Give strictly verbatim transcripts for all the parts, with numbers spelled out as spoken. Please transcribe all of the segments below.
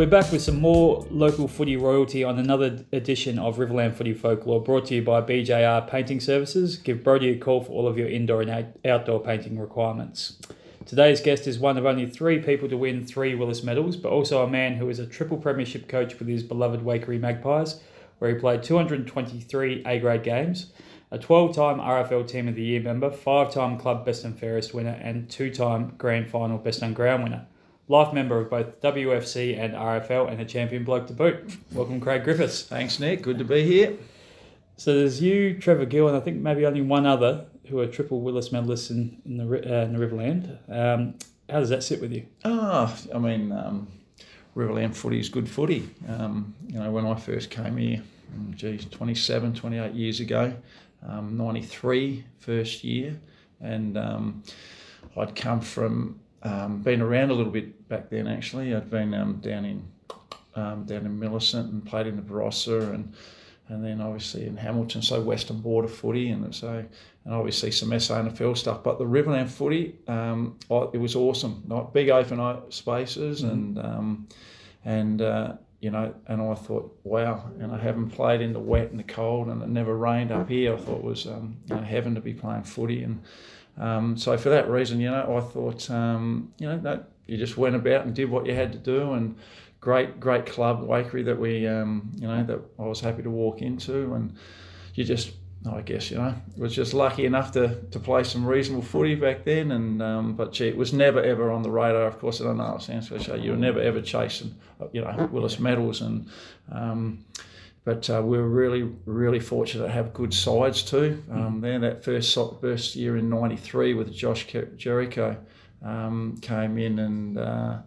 We're back with some more local footy royalty on another edition of Riverland Footy Folklore, brought to you by B J R Painting Services. Give Brodie a call for all of your indoor and outdoor painting requirements. Today's guest is one of only three people to win three Willis medals, but also a man who is a triple premiership coach with his beloved Wakerie Magpies, where he played two hundred twenty-three A-grade games, a twelve-time R F L Team of the Year member, five-time club best and fairest winner, and two-time grand final best on ground winner. Life member of both W F C and R F L, and a champion bloke to boot. Welcome, Craig Griffiths. Thanks, Nick. Good to be here. So there's you, Trevor Gill, and I think maybe only one other who are triple Willis medalists in, in, the, uh, in the Riverland. Um, how does that sit with you? Ah, oh, I mean, um, Riverland footy is good footy. Um, you know, when I first came here, geez, twenty-seven, twenty-eight years ago, um, ninety-three first year, and um, I'd come from... Um, been around a little bit back then. Actually, I'd been um, down in um, down in Millicent and played in the Barossa, and and then obviously in Hamilton, so Western Border footy, and so and obviously some S A N F L stuff. But the Riverland footy, um, I, it was awesome. Like big open spaces, mm-hmm. and um, and uh, you know, and I thought, wow. And I haven't played in the wet and the cold, and it never rained up here. I thought it was um, you know, heaven to be playing footy. And Um, so for that reason, you know, I thought, um, you know, that you just went about and did what you had to do, and great, great club, Wakerie, that we, um, you know, that I was happy to walk into, and you just, I guess, you know, was just lucky enough to, to play some reasonable footy back then, and um, but gee, it was never ever on the radar. Of course, I don't know, it sounds like you were never ever chasing, you know, Willis medals, and um, but uh, we were really, really fortunate to have good sides too. Um, then that first first year in ninety-three with Josh Jericho um, came in, and uh,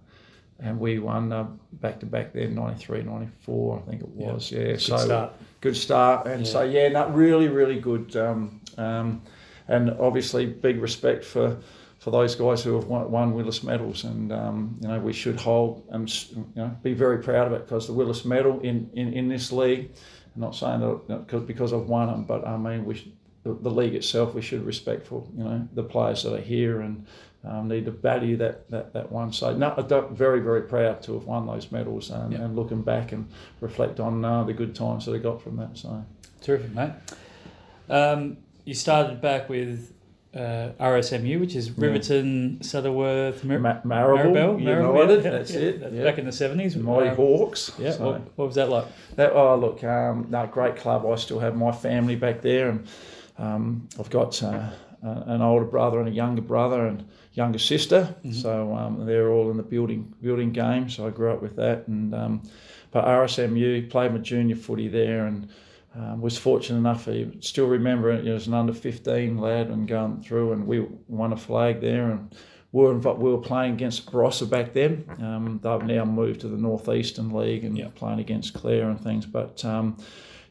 and we won uh, back-to-back there, ninety-three, ninety-four, I think it was. Yeah, yeah. Good so start. Good start. And yeah. so, yeah, no, really, really good. Um, um, and obviously big respect for... for those guys who have won, won Willis medals, and um, you know, we should hold and you know, be very proud of it, because the Willis medal in, in, in this league, I'm not saying that because because I've won them, but I mean we should, the, the league itself, we should respect for you know the players that are here, and um, need to value that that that one. So no, I'm very very proud to have won those medals, and, yeah. and looking back and reflect on uh, the good times that I got from that. So terrific, mate. Um, you started back with. Uh, R S M U, which is Riverton, yeah. Southerworth, Mar- Ma- Maribel, Maribel, United, yeah, that's yeah, it. That's yeah. Back in the seventies. Mighty um, Hawks. Yeah. So. What, what was that like? That oh look, um, no, great club. I still have my family back there, and um, I've got uh, an older brother and a younger brother and younger sister. Mm-hmm. So um, they're all in the building building game. So I grew up with that, and um, but R S M U, played my junior footy there, and. Um, was fortunate enough, I still remember it, you know, as an under fifteen lad and going through, and we won a flag there, and we were, involved, we were playing against Barossa back then. Um, they've now moved to the Northeastern League and yep. playing against Clare and things, but um,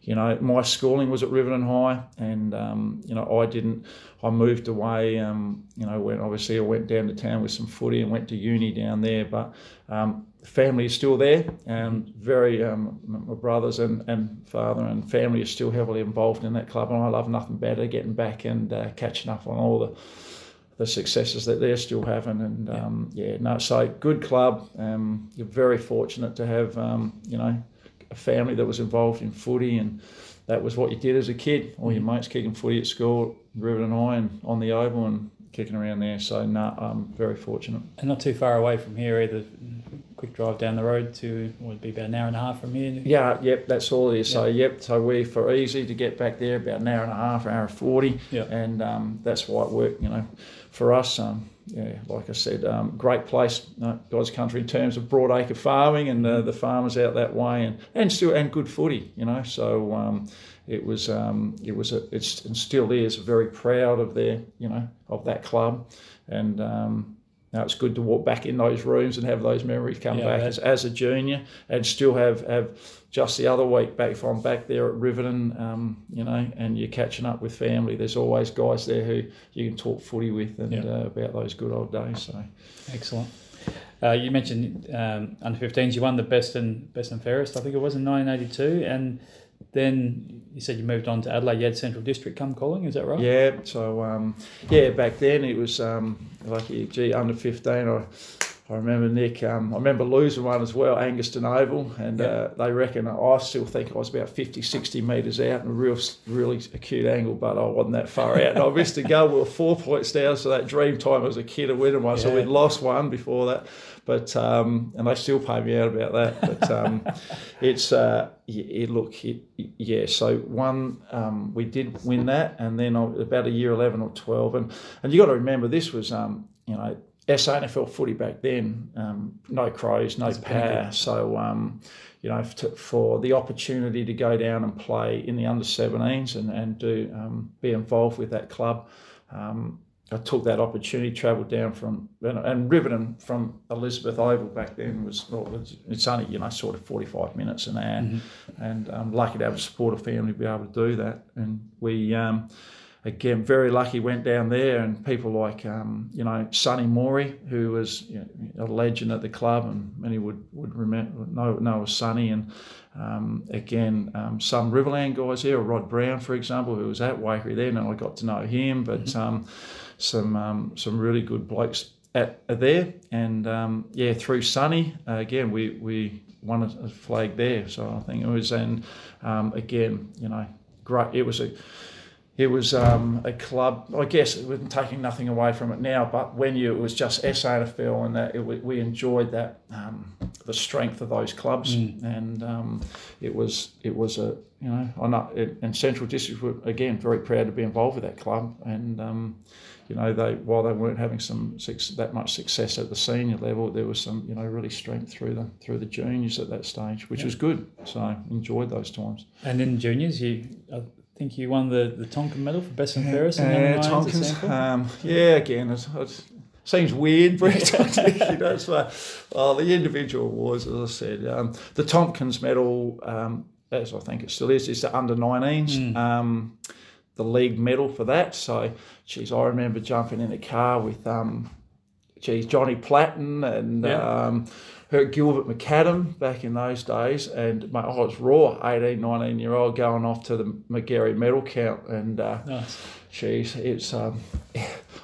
you know, my schooling was at Riverton High, and um, you know, I didn't, I moved away, um, you know, when obviously I went down to town with some footy and went to uni down there, but um, family is still there, and very um, my brothers and, and father and family are still heavily involved in that club, and I love nothing better getting back and uh, catching up on all the the successes that they're still having, and um, yeah, no, so good club. Um, you're very fortunate to have um, you know a family that was involved in footy, and that was what you did as a kid. All your mates kicking footy at school, Riverton High, and on the oval and kicking around there. So no, I'm very fortunate. And not too far away from here either. Quick drive down the road to would be about an hour and a half from here. Yeah, yep, that's all it is. Yep. So yep, so we for easy to get back there about an hour and a half, hour forty, yep. and um, that's why it worked. You know, for us, um, yeah, like I said, um, great place, no, God's country in terms of broadacre farming and uh, the farmers out that way, and, and still and good footy. You know, so um, it was um, it was a, it's and still is very proud of their you know of that club, and. Um, Now it's good to walk back in those rooms and have those memories come yeah, back as, as a junior, and still have, have just the other week back if I'm back there at Riverton, um, you know, and you're catching up with family. There's always guys there who you can talk footy with and yeah. uh, about those good old days. So excellent. Uh, you mentioned um, under fifteens. You won the best and best and fairest. I think it was in nineteen eighty-two, and. Then you said you moved on to Adelaide. You had Central District come calling, is that right? Yeah, so um, yeah, back then it was um, like, gee, under fifteen. I I I remember, Nick, um, I remember losing one as well, Angaston Oval, and yep. uh, they reckon, I still think I was about fifty, sixty metres out in a real, really acute angle, but I wasn't that far out. And I missed a goal. We were four points down, so that dream time as a kid of winning one, yeah. so we'd lost one before that. But um, and they still pay me out about that. But um, it's uh, it, look, it, yeah. So one, um, we did win that, and then I, about a year eleven or twelve, and and you got to remember this was, um, you know, S A N F L footy back then, um, no crows, no power. So um, you know, to, for the opportunity to go down and play in the under seventeens and and do um, be involved with that club. Um, I took that opportunity, travelled down from, and Riverton from Elizabeth Oval back then was, it's only, you know, sort of forty-five minutes an hour. Mm-hmm. And I'm lucky to have a supporter family to be able to do that. And we, um, again, very lucky, went down there, and people like, um, you know, Sonny Morey, who was, you know, a legend at the club, and many would, would remember, know, know as Sonny. And um, again, um, some Riverland guys here, Rod Brown, for example, who was at Wakerie then, and I got to know him. But mm-hmm. um, some um, some really good blokes at, at there, and um, yeah, through Sonny uh, again we we won a flag there. So I think it was, and um, again, you know, great. It was a it was um, a club. I guess it wasn't taking nothing away from it now, but when you it was just S A N F L, and that it, we enjoyed that um, the strength of those clubs, mm. and um, it was it was a you know I know it, and Central District were again very proud to be involved with that club, and. Um, You know, they while they weren't having some that much success at the senior level, there was some, you know, really strength through the through the juniors at that stage, which yeah. was good. So I enjoyed those times. And in juniors, you I think you won the, the Tonkin medal for best and fairest. Uh, and Tonkin, um, yeah, again, it, it seems weird, Brett. you know, so, oh, the individual awards, as I said, um, the Tonkin medal, um, as I think it still is, is the under nineteens. Mm. Um, the league medal for that. So, geez, I remember jumping in a car with, um, geez, Johnny Platten and yeah. um, her Gilbert McAdam back in those days. And my, I was raw, eighteen, nineteen year old, going off to the Wakerie medal count. And, uh, nice. Geez, it's, um,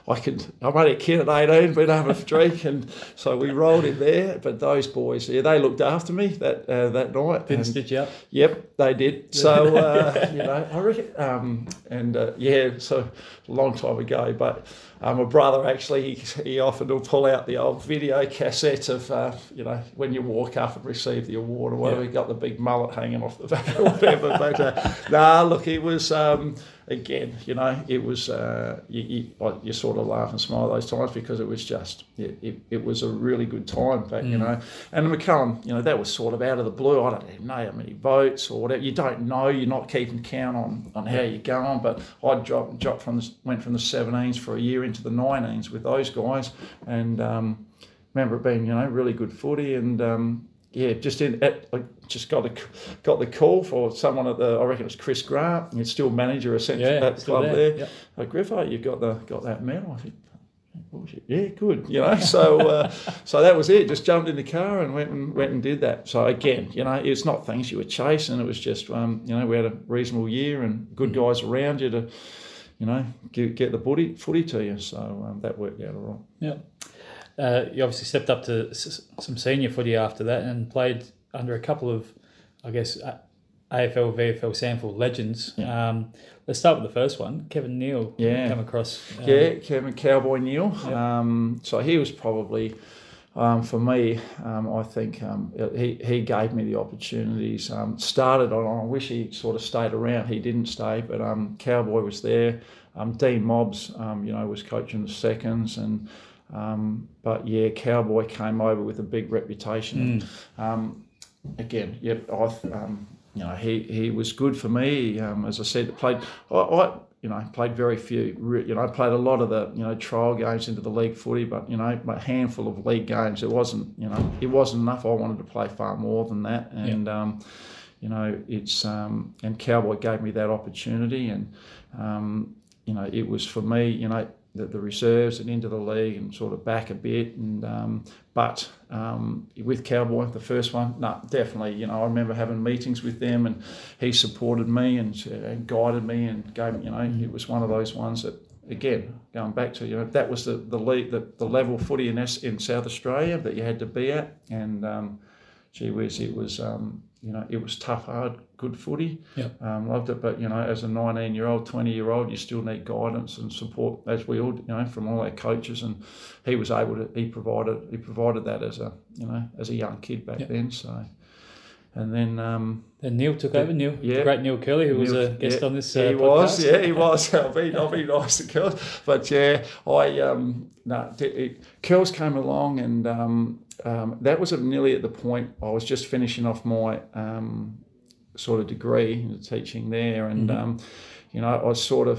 I could, I'm only a kid at eighteen, been having a drink. And so we rolled in there. But those boys, yeah, they looked after me that uh, that night. Didn't stitch you up? Yep, they did. So, uh, you know, I reckon, um, and uh, yeah, so a long time ago. But uh, my brother actually, he, he often will pull out the old video cassette of, uh, you know, when you walk up and receive the award or whatever. Yeah. He got the big mullet hanging off the back or whatever. But uh, nah, look, it was. Um, Again, you know, it was, uh, you, you, you sort of laugh and smile those times because it was just, it, it, it was a really good time. But, mm. you know, and McCullum, you know, that was sort of out of the blue. I don't even know how many votes or whatever. You don't know, you're not keeping count on, on how you're going. But I dropped, dropped from the, went from the seventeens for a year into the nineteens with those guys. And um, remember it being, you know, really good footy. And, um, yeah, just in at, I just got a, got the call for someone at the I reckon it was Chris Grant, who's still manager of Central yeah, that club there. there. Yep. Like, Griffo, you've got the got that medal. I said, bullshit. Yeah, good. You know, so uh, so that was it. Just jumped in the car and went and went and did that. So again, you know, it's not things you were chasing. It was just um, you know, we had a reasonable year and good guys around you to, you know, get, get the booty, footy to you. So um, that worked out all right. Yeah. Uh, you obviously stepped up to s- some senior footy after that and played under a couple of, I guess, A F L, V F L, SANFL legends. Yeah. Um, let's start with the first one, Kevin Neal. Yeah, come across. Uh, yeah, Kevin Cowboy Neal. Yeah. Um, so he was probably, um, for me, um, I think um, he he gave me the opportunities. Um, started on. I wish he sort of stayed around. He didn't stay, but um, Cowboy was there. Um, Dean Mobbs, um, you know, was coaching the seconds and. Um, but yeah, Cowboy came over with a big reputation. Mm. Um, again, yep, I, um, you know, he, he was good for me. Um, as I said, played, I, I, you know, played very few. You know, I played a lot of the, you know, trial games into the league footy, but you know, a handful of league games. It wasn't, you know, it wasn't enough. I wanted to play far more than that, and yeah. um, you know, it's um, and Cowboy gave me that opportunity, and um, you know, it was for me, you know. The, the reserves and into the league and sort of back a bit and um, but um, with Cowboy the first one no definitely you know I remember having meetings with them and he supported me and, and guided me and gave me you know it was one of those ones that again, going back to, you know, that was the the, lead, the, the level footy in in South Australia that you had to be at, and um, gee whiz, it was um, you know, it was tough, hard, good footy. Yep. Um, loved it, but you know, as a nineteen-year-old, twenty-year-old, you still need guidance and support, as we all, you know, from all our coaches. And he was able to, he provided, he provided that as a, you know, as a young kid back yep. then. So, and then um, then Neil took the, over. Neil, yeah, the great Neil Curley, who Neil, was a guest yeah, on this. Uh, he was, podcast. yeah, he was. I'll be, I'll be nice to Curls, but yeah, I um, no, it, it, Curls came along and. Um, Um, that was nearly at the point I was just finishing off my um, sort of degree in teaching there, and mm-hmm. um, you know, I was sort of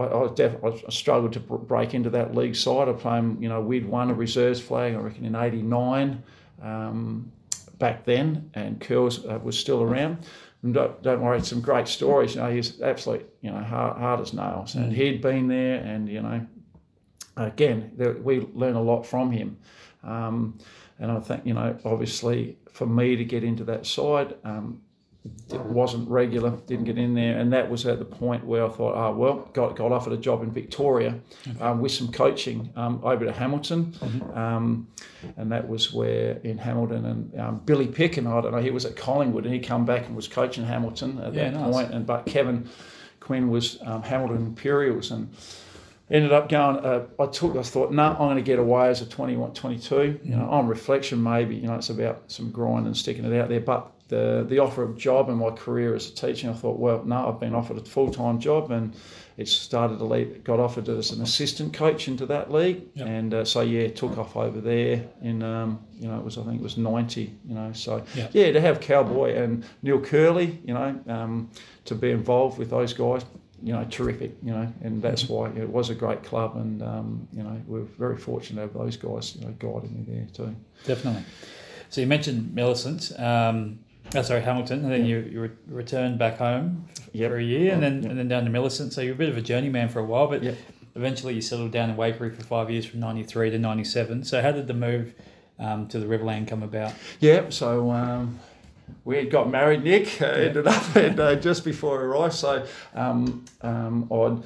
I, I, def- I struggled to break into that league side. I played, you know, we'd won a reserves flag, I reckon, in eighty-nine um, back then, and Curls uh, was still around. And don't, don't worry, it's some great stories. You know, he's absolutely, you know, hard, hard as nails, mm-hmm. and he'd been there, and you know, again, there, we learn a lot from him. Um, and I think, you know, obviously for me to get into that side, um, it wasn't regular, didn't get in there. And that was at the point where I thought, oh, well, got got offered a job in Victoria okay. um, with some coaching um, over to Hamilton. Mm-hmm. Um, and that was where in Hamilton and um, Billy Picken, I don't know, he was at Collingwood and he come back and was coaching Hamilton at yeah, that nice. point. And but Kevin Quinn was um, Hamilton Imperials and... Ended up going, uh, I took, I thought, no, nah, I'm going to get away as a twenty-one, twenty-two. You know, on reflection, maybe, you know, it's about some grind and sticking it out there. But the the offer of job and my career as a teacher, I thought, well, no, nah, I've been offered a full-time job and it started to lead, got offered as an assistant coach into that league. Yep. And uh, so, yeah, took off over there in, um, you know, it was, I think it was ninety, you know. So, yep. yeah, to have Cowboy and Neil Curley, you know, um, to be involved with those guys. You know, terrific, you know, and that's why it was a great club and, um, you know, we're very fortunate to have those guys, you know, guiding me there too. Definitely. So you mentioned Millicent, um, oh, sorry, Hamilton, and then yep. you, you re- returned back home yep. for a year and then yep. and then down to Millicent. So you're a bit of a journeyman for a while, but yep. eventually you settled down in Wakerie for five years from ninety-three to ninety-seven. So how did the move um, to the Riverland come about? Yeah, so... Um, we had got married, Nick, uh, yeah. ended up and, uh, just before I arrived. So um, um, I'd,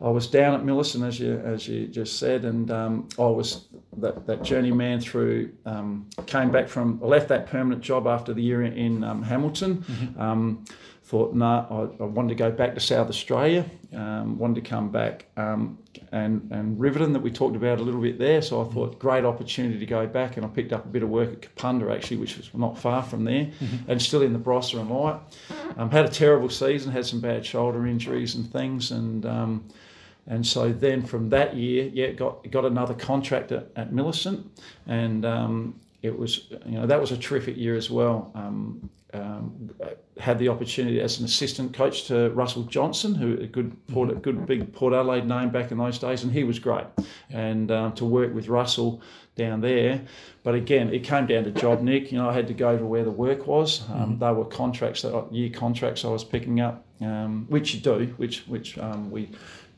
I was down at Millicent, as you as you just said, and um, I was that, that journeyman through, um, came back from, I left that permanent job after the year in, in um, Hamilton. Mm-hmm. Um, thought, no, nah, I, I wanted to go back to South Australia, um, wanted to come back um, and, and Riverton that we talked about a little bit there. So I thought, great opportunity to go back. And I picked up a bit of work at Kapunda, actually, which was not far from there, mm-hmm. and still in the Barossa and Light. Um, had a terrible season, had some bad shoulder injuries and things. And um, and so then from that year, yeah, got got another contract at, at Millicent. And um, it was, you know, that was a terrific year as well. Um, Um, had the opportunity as an assistant coach to Russell Johnson, who a good Port, good big Port Adelaide name back in those days, and he was great. And um, to work with Russell down there, but again, it came down to job, Nick. You know, I had to go to where the work was. Um, mm-hmm. They were contracts, that year contracts I was picking up, um, which you do, which which um, we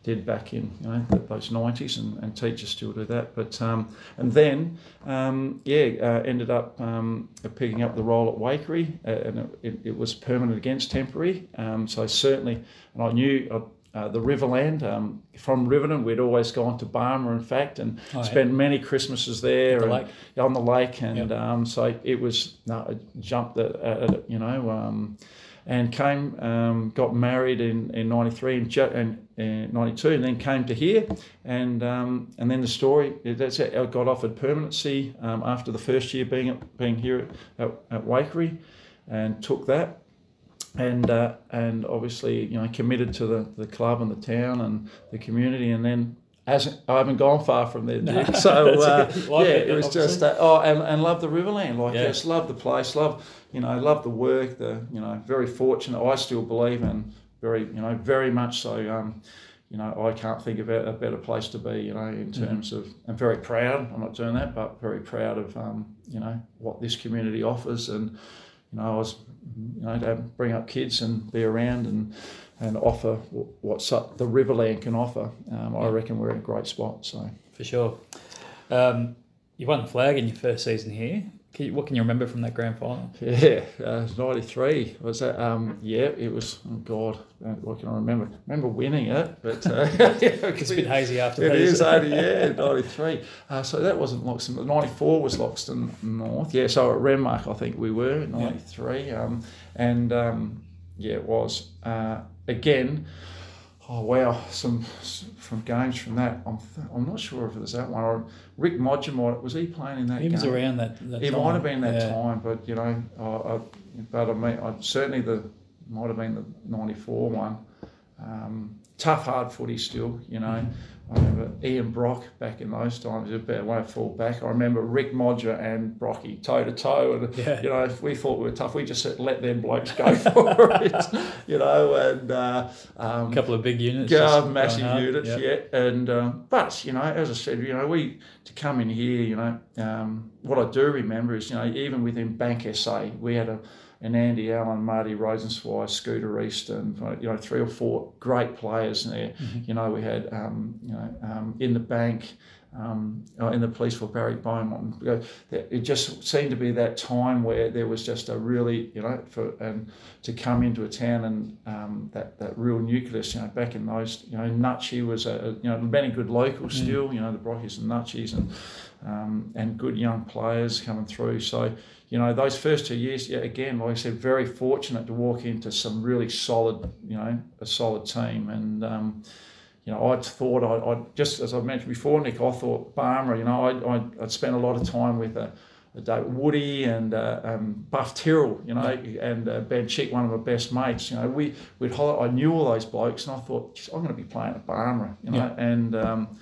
did back in, you know, those nineties, and, and teachers still do that. But um, and then um, yeah, uh, ended up um, picking up the role at Wakerie, uh, and it, it was permanent against temporary. Um, so certainly, and I knew uh, uh, the Riverland um, from Riverton. We'd always gone to Barmera, in fact, and oh, yeah. spent many Christmases there the and, on the lake. And yep. um, so it was no jump that uh, you know. Um, And came, um, got married in, in ninety-three and, and, and ninety-two, and then came to here. And um, and then the story, that's it. I got offered permanency um, after the first year being at, being here at, at Wakerie, and took that. And uh, and obviously, you know, committed to the, the club and the town and the community. And then as I haven't gone far from there, Dick. No, so uh, good, like yeah, it, it was obviously. just uh, oh, and, and love the Riverland, like yeah. just love the place, love. You know, love the work, the, you know, very fortunate, I still believe, and very, you know, very much so, um, you know, I can't think of a better place to be, you know, in terms mm-hmm. of, I'm very proud, I'm not doing that, but very proud of, um, you know, what this community offers, and, you know, I was, you know, to bring up kids and be around and, and offer what the Riverland can offer, um, I reckon we're in a great spot, so. For sure. Um, you won the flag in your first season here. Can you, what can you remember from that grand final? Yeah, uh, ninety-three was that. Um, yeah, it was. Oh God, what can I remember? I remember winning it, but uh, yeah, it's a bit hazy after that. It is only yeah, ninety-three. Uh, so that wasn't Loxton. ninety-four was Loxton North. Yeah, so at Renmark, I think we were in ninety-three. Yeah. Um, and um, yeah, it was uh, again. Oh wow, some from games from that. I'm th- I'm not sure if it was that one. Or Rick Modra, was he playing in that he game? He was around that, that It time. might have been that yeah. time, but you know, I, I, but I mean, I, certainly the might have been the ninety-four one. Um, tough, hard footy still, you know. Mm-hmm. I remember Ian Brock back in those times, a better way to fall back. I remember Rick Modra and Brocky toe to toe, and yeah. you know, if we thought we were tough, we just let them blokes go for it, you know. And uh, um, a couple of big units, yeah, massive units, yep. yeah. And um, but you know, as I said, you know, we to come in here, you know, um, what I do remember is, you know, even within Bank S A, we had a. And Andy Allen, Marty Rosenzweig, Scooter Easton, you know, three or four great players in there. Mm-hmm. You know, we had, um, you know, um, in the bank, um, in the police for Barry Beaumont. It just seemed to be that time where there was just a really, you know, for um, to come into a town and um, that, that real nucleus, you know, back in those, you know, Nutschie was, a, you know, many good locals mm-hmm. still, you know, the Brockies and Nutschies and, um, and good young players coming through. So, you know, those first two years, yeah, again, like I said, very fortunate to walk into some really solid, you know, a solid team. And, um, you know, I thought, I, I just as I mentioned before, Nick, I thought Barmera, you know, I, I, I'd spent a lot of time with uh, David Woody and uh, um, Buff Tyrrell, you know, and uh, Ben Chick, one of my best mates. You know, we, we'd holler, I knew all those blokes and I thought, I'm going to be playing at Barmera, you know, yeah. and... Um,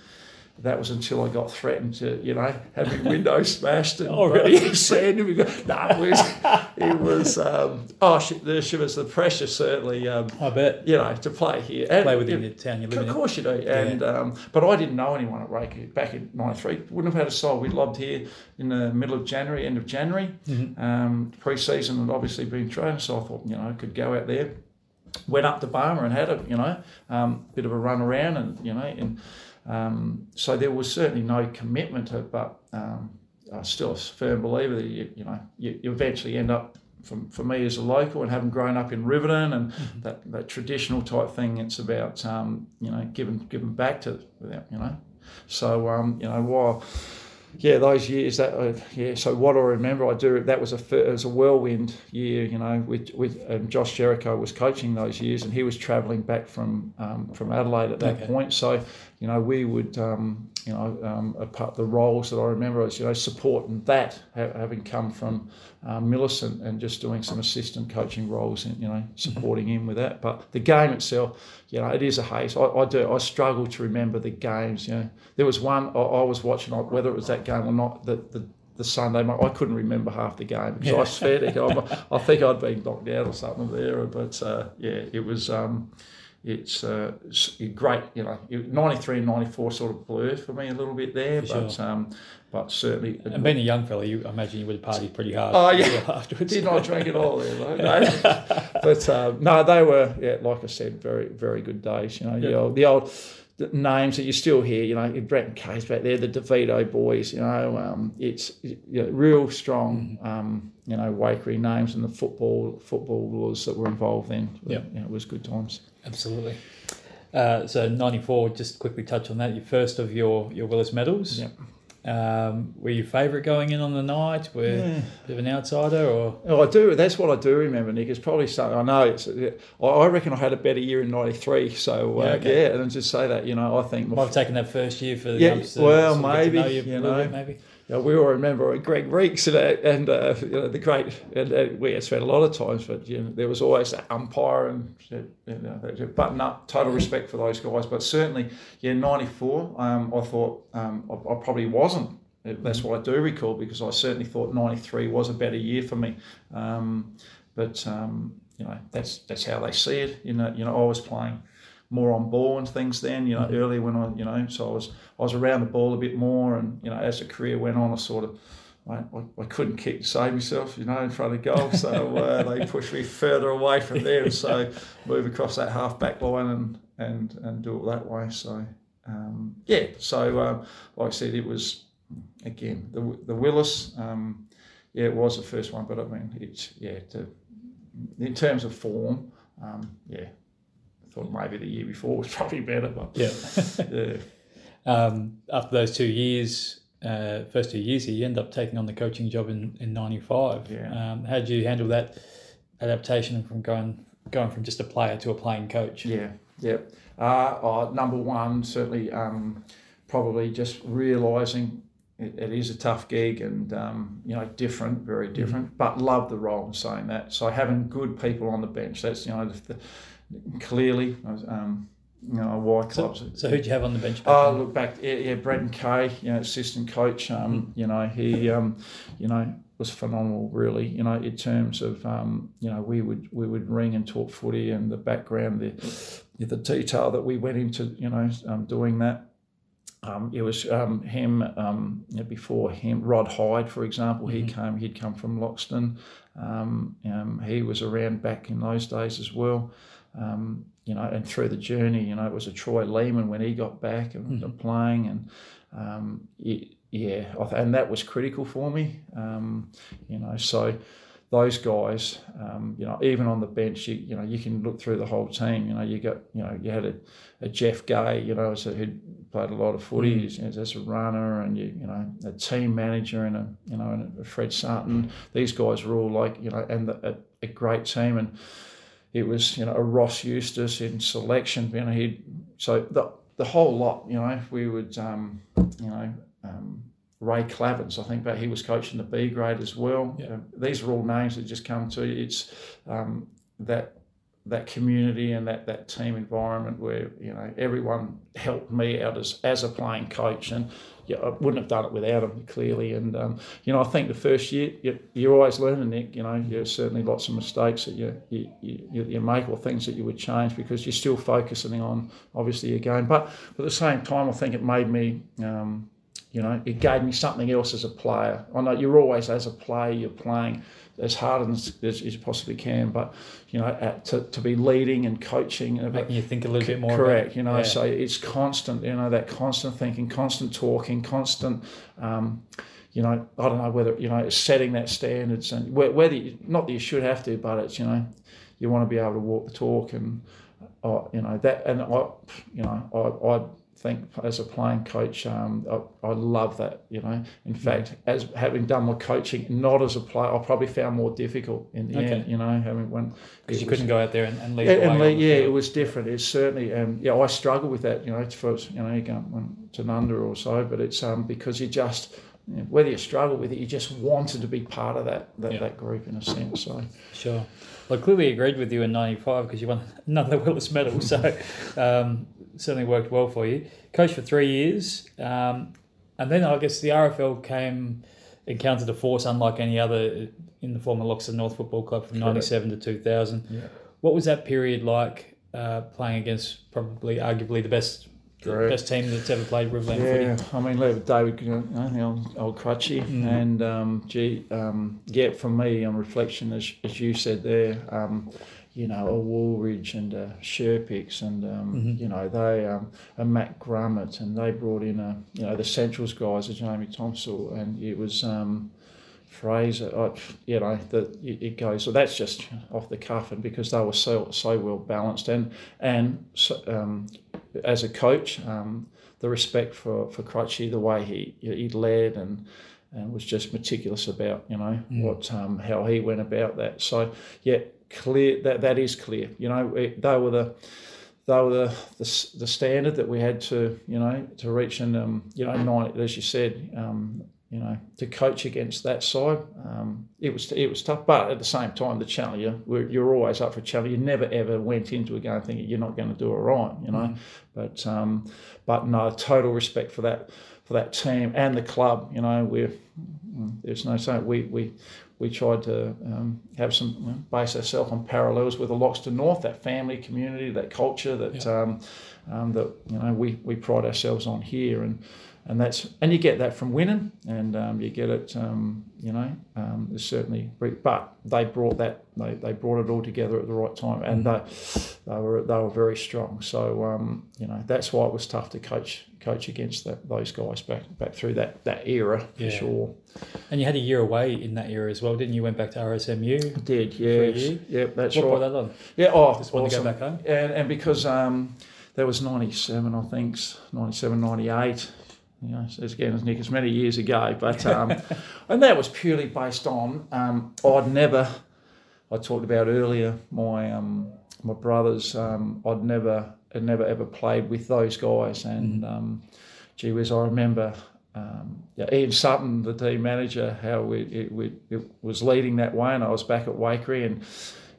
that was until I got threatened to, you know, having windows smashed and oh, really? sand. And we go, nah, it was, it was um, oh, the shivers, the pressure certainly. Um, I bet. You know, to play here. And, play within you, the town you live in. Of course you do. And yeah. um, But I didn't know anyone at Wakerie back in ninety-three. Wouldn't have had a soul. We lobbed here in the middle of January, end of January. Mm-hmm. Um, pre-season had obviously been trained, so I thought, you know, I could go out there. Went up to Barmer and had a, you know, um, bit of a run around and, you know, and... Um, so there was certainly no commitment, to, but um, I'm still a firm believer that you, you know you, you eventually end up. From for me as a local and having grown up in Riverton and mm-hmm. that, that traditional type thing, it's about um, you know giving giving back to them, you know. So um, you know while yeah those years that uh, yeah so what I remember I do that was a it was a whirlwind year, you know, with with um, Josh Jericho was coaching those years and he was travelling back from um, from Adelaide at that okay. point, so. You know, we would, um, you know, um, apart the roles that I remember as, you know, supporting that, ha- having come from um, Millicent and just doing some assistant coaching roles and, you know, supporting him with that. But the game itself, you know, it is a haze. I, I do, I struggle to remember the games, you know. There was one I, I was watching, whether it was that game or not, the, the, the Sunday night, I couldn't remember half the game. Because yeah. I swear to God, I think I'd been knocked out or something there. But, uh, yeah, it was... Um, It's, uh, it's great, you know. ninety-three and ninety-four sort of blurred for me a little bit there, for but sure. um, but certainly. And being a young fella, you I imagine you would have partied pretty hard. Oh yeah, afterwards. Did not drink at all there, though. No. But um, no, they were, yeah, like I said, very, very good days. You know, yeah. the old, the old the names that you still hear, you know, Brett and Case back there, the DeVito boys. You know, um, it's you know, real strong. Um, you know, Wakerie names and the football footballers that were involved then. Yeah, you know, it was good times. Absolutely. Uh, so ninety-four, just quickly touch on that. Your first of your, your Willis medals. Yep. Um, were you favourite going in on the night? Were yeah. a bit of an outsider? Or oh, I do. That's what I do remember, Nick. It's probably something I know. It's. I reckon I had a better year in ninety-three. So uh, yeah, okay. yeah, and just say that, you know, I think might f- have taken that first year for the yeah. youngsters. Well, maybe to know you, you know, bit, maybe. You know, we all remember Greg Reeks and, and uh, you know, the great, and, and we had spent a lot of times, but you know, there was always that umpire and you know, button up, total respect for those guys. But certainly, yeah, ninety-four, um, I thought um, I, I probably wasn't. That's what I do recall because I certainly thought ninety-three was a better year for me. Um, but, um, you know, that's that's how they see it. You know, you know I was playing more on ball and things then, you know, mm-hmm. early when I, you know, so I was I was around the ball a bit more and, you know, as the career went on, I sort of, I, I couldn't kick to save myself, you know, in front of goal, so uh, they pushed me further away from there, so move across that half-back line and, and, and do it that way, so, um, yeah, so, um, like I said, it was, again, the the Willis, um, yeah, it was the first one, but I mean, it's, yeah, to, in terms of form, um, yeah, I thought maybe the year before was probably better, but yeah. yeah. Um, after those two years, uh, first two years, you end up taking on the coaching job in, in ninety-five. Yeah. Um, how did you handle that adaptation from going going from just a player to a playing coach? Yeah, yeah. Uh, oh, number one, certainly, um, probably just realising it, it is a tough gig and, um, you know, different, very different, mm-hmm. but love the role in saying that. So having good people on the bench, that's, you know, the, the, clearly, um, you know, why clubs. So, so who'd you have on the bench? Back oh, then? Look back, yeah, yeah, Brett and Kay, you know, assistant coach, um, mm-hmm. you know, he, um, you know, was phenomenal, really, you know, in terms of, um, you know, we would we would ring and talk footy and the background, the the detail that we went into, you know, um, doing that. Um, it was um, him, um, you know, before him, Rod Hyde, for example, mm-hmm. he came, he'd come from Loxton. Um, um, he was around back in those days as well. Um, you know, and through the journey, you know, it was a Troy Lehman when he got back and mm-hmm. playing and, um, it, yeah, and that was critical for me, um, you know, so those guys, um, you know, even on the bench, you, you know, you can look through the whole team, you know, you got, you know, you had a, a Jeff Gay, you know, so who'd played a lot of footy mm. as a runner and, you you know, a team manager and, a you know, and a Fred Sarton, these guys were all like, you know, and the, a, a great team and it was, you know, a Ross Eustace in selection, you know, he'd, so the the whole lot, you know, we would, um, you know, Um, Ray Clavins, I think, but he was coaching the B grade as well. Yeah. Um, these are all names that just come to you. It's um, that that community and that that team environment where, you know, everyone helped me out as as a playing coach, and yeah, I wouldn't have done it without them, clearly. And um, you know, I think the first year you, you're always learning, Nick. You know, there's certainly lots of mistakes that you you, you you make or things that you would change because you're still focusing on obviously your game. But, but at the same time, I think it made me. Um, You know, it gave me something else as a player. I know you're always, as a player, you're playing as hard as, as you possibly can, but, you know, at, to, to be leading and coaching. Making you think a little c- bit more. Correct, about, you know, yeah. So it's constant, you know, that constant thinking, constant talking, constant, um, you know, I don't know whether, you know, it's setting that standards and whether, you, not that you should have to, but it's, you know, you want to be able to walk the talk and, uh, you know, that, and I, you know, I, I, think as a playing coach, um, I, I love that, you know. In fact, as having done my coaching, not as a player, I probably found more difficult in the okay. end, you know, having one. Because you was, couldn't go out there and, and lead and, the way. And, yeah, it was different. It's certainly, um, yeah, I struggle with that, you know, for, you know, you go to an under or so, but it's um because you just, you know, whether you struggle with it, you just wanted to be part of that that, yeah. that group in a sense, so. Sure. Well, I clearly agreed with you in ninety-five because you won another Willis medal, so um, certainly worked well for you. Coached for three years, um, and then I guess the R F L came, encountered a force unlike any other in the former Loxton North Football Club from ninety-seven to two thousand. Yeah. What was that period like, uh, playing against probably, arguably, the best Correct. best team that's ever played Riverland yeah. footy? I mean, look, David, you know, the old, old Crutchy, mm-hmm. and um, gee, um, yeah, for me, on reflection, as, as you said there, um, you know, a Woolridge and a Sherpick and, um, mm-hmm. you know, they, um, a Matt Grummett, and they brought in, a, you know, the Centrals guys, a Jamie Thompson, and it was um, Fraser, I, you know, that it goes, so that's just off the cuff, and because they were so so well balanced, and, and so, um, as a coach, um, the respect for, for Crutchy, the way he he led and, and was just meticulous about, you know, mm. what um, how he went about that. So, yeah, clear that that is clear. You know, it, they were the they were the, the the standard that we had to, you know, to reach. And um, you know, nine, as you said, um, you know, to coach against that side, um, it was it was tough. But at the same time, the challenge, you're, you're always up for a challenge. You never ever went into a game thinking you're not going to do it right, you know. Mm. But um, but no, total respect for that for that team and the club. You know, we're there's no saying we we. We tried to um, have some base ourselves on parallels with the Loxton North, that family, community, that culture that yeah. um, um, that you know we, we pride ourselves on here, and and that's and you get that from winning, and um, you get it, um, you know, um, certainly. But they brought that, they, they brought it all together at the right time, and they they were they were very strong. So um, you know, that's why it was tough to coach coach against that, those guys back back through that that era for yeah. sure. And you had a year away in that era as well, didn't you? You went back to R S M U. I did, yeah, yeah, that's what right. What brought that on? Yeah, oh, just wanted awesome. to go back home, and and because um, that was ninety-seven, I think, ninety-seven, ninety-eight. You know, as again as Nick, as many years ago, but um, and that was purely based on um, I'd never. I talked about earlier my um, my brothers. Um, I'd never had never ever played with those guys, and mm-hmm. um, gee whiz, I remember um, yeah, Ian Sutton, the team manager, how we, it, we, it was leading that way, and I was back at Wakerie, and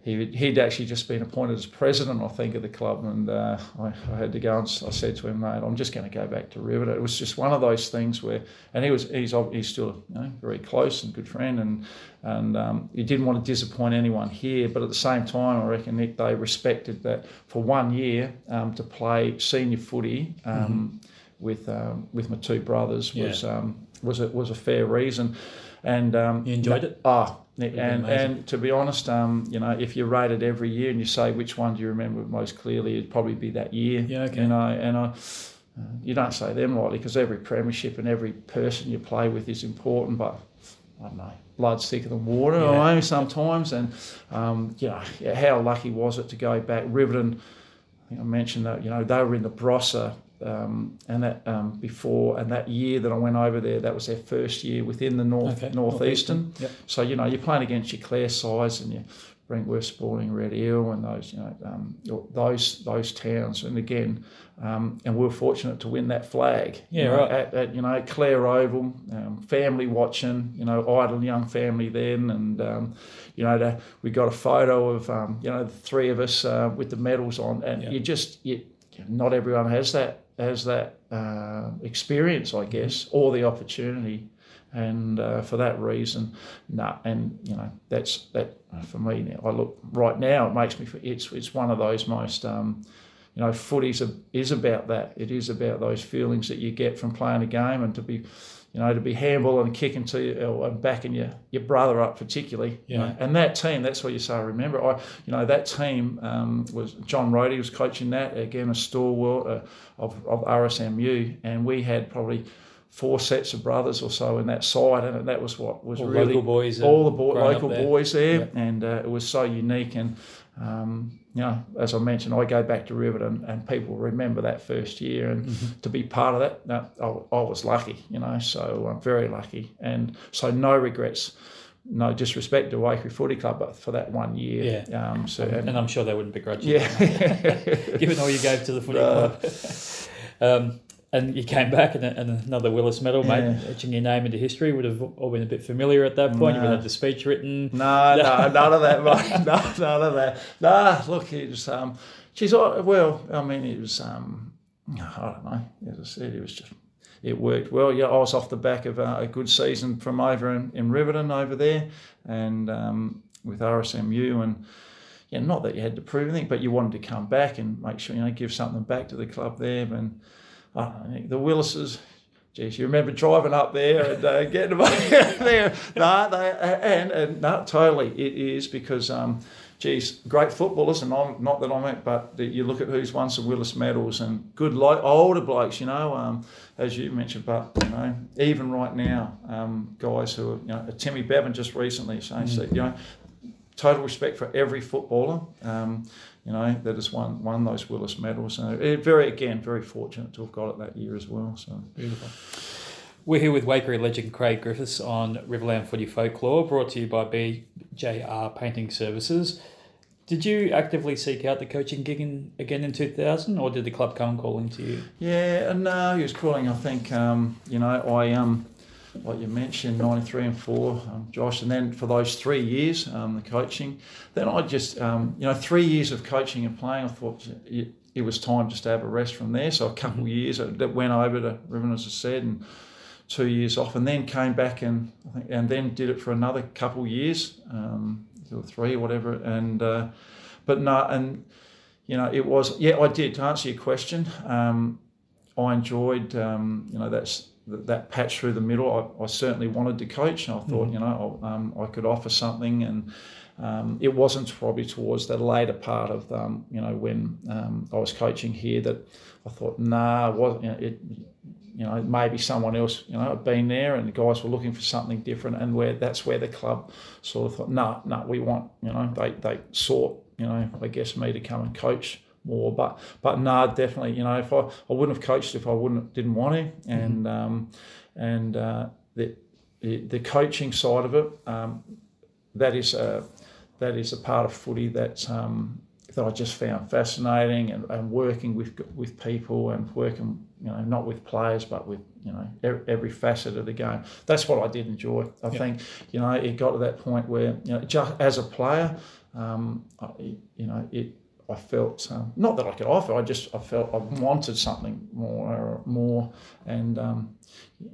he he'd actually just been appointed as president, I think, of the club, and uh, I, I had to go and I said to him, mate, I'm just going to go back to Riverton. It was just one of those things where, and he was he's he's still, you know, very close and good friend, and and um, he didn't want to disappoint anyone here, but at the same time, I reckon, Nick, they respected that for one year um, to play senior footy um, mm-hmm. with um, with my two brothers was yeah. um, was a, was a fair reason, and um, you enjoyed it. Ah. And and to be honest, um, you know, if you rated every year and you say which one do you remember most clearly, it'd probably be that year. Yeah, okay. You know, and I, uh, you don't say them lightly because every premiership and every person you play with is important. But I don't know, blood's thicker than water. Yeah. I know sometimes, and um, you know, how lucky was it to go back? Riverton, I think I mentioned that. You know, they were in the Barossa. Um, and that um, before and that year that I went over there, that was their first year within the north okay. northeastern. Northeastern. Yep. So you know you're playing against your Clare sides and your Brentworth, Sporting, Red Hill, and those you know um, those those towns. And again, um, and we were fortunate to win that flag. Yeah, you know, right. At, at you know Clare Oval, um, family watching. You know, idle young family then, and um, you know the, we got a photo of um, you know the three of us uh, with the medals on, and yep. you just you, not everyone has that. As that uh, experience, I guess, or the opportunity, and uh, for that reason, no, nah, and you know that's that for me. Now I look right now, it makes me. It's it's one of those most, um, you know, footies is about that. It is about those feelings that you get from playing a game, and to be, you know, to be handballing and kicking to you and backing your, your brother up particularly. Yeah. You know? And that team, that's what you say, I remember. I, you know, that team um, was, John Roddy was coaching that, again, a stalwart uh, of, of R S M U. And we had probably four sets of brothers or so in that side. And that was what was all really... local boys. All the bo- local there. boys there. Yep. And uh, it was so unique. And, um, you know, as I mentioned, I go back to Riverton and, and people remember that first year. And mm-hmm. to be part of that, no, I, I was lucky, you know, so I'm very lucky. And so no regrets, no disrespect to Wakerie Footy Club, but for that one year. Yeah. Um, so, and, and I'm sure they wouldn't begrudge you. Yeah. Given all you gave to the footy uh, club. um, and you came back and, and another Willis medal, mate, yeah. etching your name into history. Would have all been a bit familiar at that point. No. You would have had the speech written. No, no, none of that, mate. No, none of that. Nah, look, it was, um, geez, I, well, I mean, it was, um, I don't know. As I said, it was just, it worked well. Yeah, I was off the back of uh, a good season from over in, in Riverton over there and um, with R S M U and, yeah, not that you had to prove anything, but you wanted to come back and make sure, you know, give something back to the club there. And, I don't know, the Willises, geez, you remember driving up there and uh, getting them up there. No, they, and, and no, totally it is because, um, geez, great footballers, and I'm, not that I'm at, but you look at who's won some Willis medals and good lo- older blokes, you know, um, as you mentioned, but, you know, even right now, um, guys who are, you know, Timmy Bevan just recently saying, mm. you know, total respect for every footballer, um, you know, that has won won those Willis medals. So it, very, again, very fortunate to have got it that year as well. So beautiful. We're here with Wakerie legend Craig Griffiths on Riverland Footy Folklore, brought to you by B J R Painting Services. Did you actively seek out the coaching gig in, again in two thousand, or did the club come calling to you? Yeah, no, he was calling. I think, um, you know, I... Um, like you mentioned, ninety-three and four, um, Josh, and then for those three years, um, the coaching. Then I just, um, you know, three years of coaching and playing, I thought it, it was time just to have a rest from there. So a couple of years that went over to Riverton, as I said, and two years off, and then came back and I think, and then did it for another couple of years, um, two or three, whatever. And uh, but no, and you know, it was yeah, I did. To answer your question, um, I enjoyed, um, you know, that's. that, that patch through the middle, I, I certainly wanted to coach, and I thought, mm-hmm. you know, um, I could offer something, and um, it wasn't probably towards the later part of, um, you know, when um, I was coaching here that I thought, nah, wasn't, you know, it, you know, maybe someone else, you know, had been there, and the guys were looking for something different, and where that's where the club sort of thought, no, nah, no, nah, we want, you know, they they sought, you know, I guess me to come and coach more, but but no, definitely, you know, if I, I wouldn't have coached if I wouldn't didn't want to, and mm-hmm. um, and uh, the the coaching side of it, um, that is a that is a part of footy that um, that I just found fascinating, and, and working with with people and working, you know, not with players but with, you know, every, every facet of the game. That's what I did enjoy. I yeah. think, you know, it got to that point where, you know, just as a player, um, I, you know it. I felt um, not that I could offer. I just I felt I wanted something more, more, and um,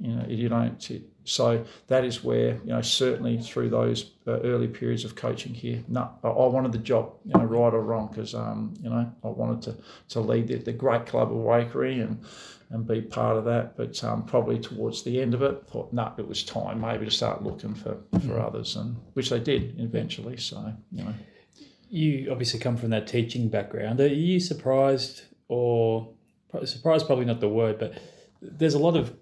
you know you don't. It, so that is where, you know, certainly through those uh, early periods of coaching here, no, I, I wanted the job, you know, right or wrong, because um, you know I wanted to to lead the, the great club of Wakerie and and be part of that. But um, probably towards the end of it, I thought no, nah, it was time maybe to start looking for for others, and which they did eventually. So you know. You obviously come from that teaching background. Are you surprised, or surprised probably not the word, but there's a lot of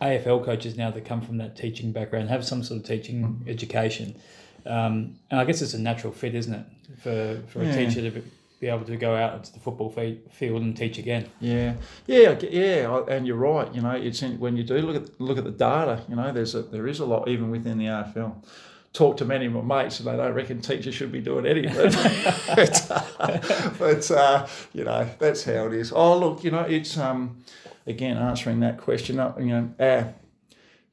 A F L coaches now that come from that teaching background, have some sort of teaching mm-hmm. education. Um, and I guess it's a natural fit, isn't it, for, for a yeah. teacher to be able to go out into the football field and teach again? Yeah, yeah, yeah. And you're right. You know, it's in, when you do look at look at the data. You know, there's a, there is a lot even within the A F L. Talk to many of my mates, and they don't reckon teachers should be doing anything. but uh, but uh, you know, that's how it is. Oh, look, you know, it's um, again answering that question. Uh, you know, our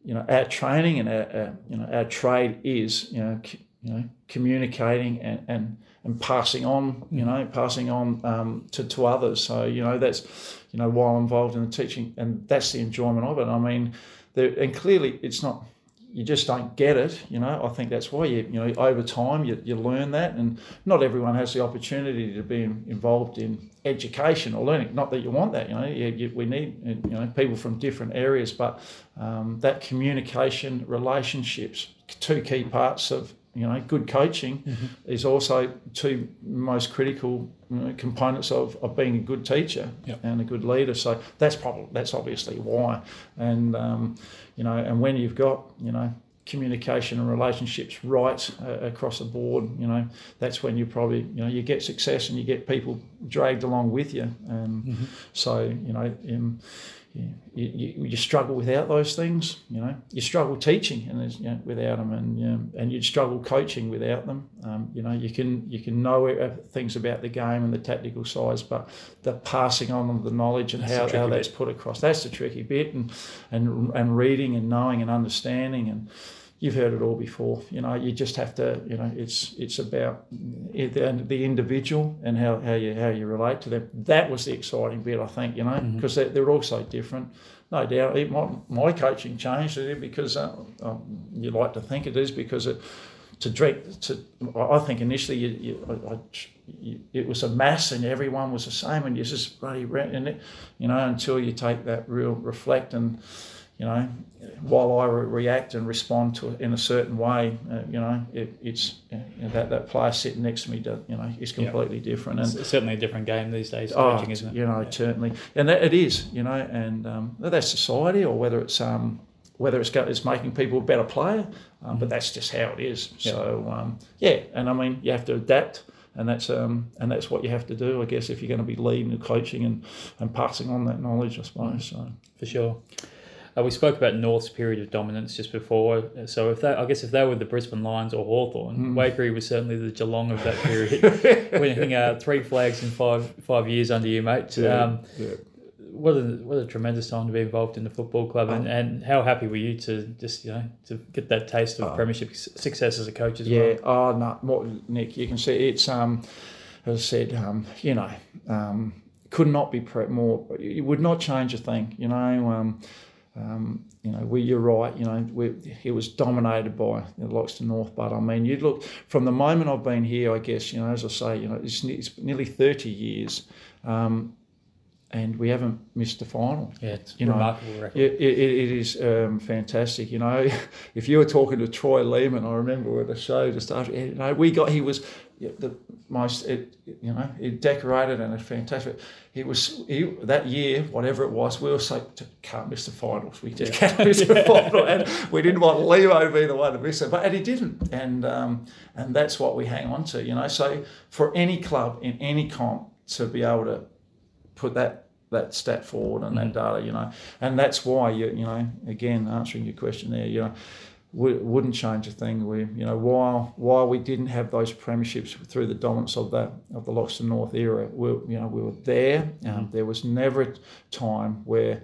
you know our training and our, our you know our trade is you know c- you know communicating and and and passing on you know passing on um, to to others. So you know that's you know while involved in the teaching, and that's the enjoyment of it. I mean, there, and clearly it's not. You just don't get it, you know. I think that's why you, you know, over time you, you learn that, and not everyone has the opportunity to be involved in education or learning. Not that you want that, you know. You, you, we need, you know, people from different areas, but um, that communication, relationships, two key parts of, you know, good coaching mm-hmm. is also two most critical, you know, components of, of being a good teacher yep. and a good leader. So that's probably that's obviously why. And um, you know, and when you've got, you know, communication and relationships right uh, across the board, you know, that's when you probably, you know, you get success and you get people dragged along with you. Um, mm-hmm. So you know. Um, Yeah. You, you you struggle without those things, you know. You struggle teaching and you know, without them, and you know, and you'd struggle coaching without them. Um, you know, you can you can know things about the game and the tactical sides, but the passing on of the knowledge and that's how, how that's put across, that's the tricky bit. And and and reading and knowing and understanding, and you've heard it all before. You know, you just have to. You know, it's it's about the individual and how, how you how you relate to them. That was the exciting bit, I think. You know, because mm-hmm. they're, they're all so different. No doubt, it, my my coaching changed it because uh, um, you like to think it is because it to drink to. I think initially you, you, I, I, you, it was a mass and everyone was the same, and you just bloody ran in it. You know, until you take that real reflect and. You know, while I react and respond to it in a certain way, uh, you know, it, it's you know, that that player sitting next to me, to, you know, is completely yeah. different. And it's certainly a different game these days, oh, coaching, isn't it? You know, yeah. certainly, and that, it is. You know, and um, whether that's society or whether it's um whether it's go, it's making people a better player, um, mm-hmm. but that's just how it is. Yeah. So um, yeah, and I mean, you have to adapt. And that's um and that's what you have to do, I guess, if you're going to be leading and coaching and and passing on that knowledge, I suppose. So for sure. Uh, we spoke about North's period of dominance just before. So if that, I guess if they were the Brisbane Lions or Hawthorn, mm. Wakerie was certainly the Geelong of that period, winning uh, three flags in five five years under you, mate. Yeah, um, yeah. What a what a tremendous time to be involved in the football club, um, and, and how happy were you to just you know to get that taste of um, premiership success as a coach as yeah, well? Yeah. Oh no, more, Nick, you can see it's um, as I said, um, you know, um, could not be pre- more. It would not change a thing, you know. Um, Um, you know, we, you're right, you know, we, it was dominated by you know, Loxton North, but I mean, you'd look, from the moment I've been here, I guess, you know, as I say, you know, it's, it's nearly thirty years, um, and we haven't missed the final. Yeah, it's you remarkable know, record. It, it, it is um, fantastic. You know, if you were talking to Troy Lehman, I remember at a show just after, you know, we got, he was the most, it, you know, it decorated and it's fantastic. It was, he, that year, whatever it was, we were so, can't miss the finals. We just yeah. can't miss the final. And we didn't want Leo be the one to miss it, but and he didn't. And, um, and that's what we hang on to, you know. So for any club in any comp to be able to put that, that stat forward and that data, you know, and that's why, you you know, again, answering your question there, you know, we wouldn't change a thing. We, you know, while while we didn't have those premierships through the dominance of that of the Loxton North era, we, you know, we were there. Um, there was never a time where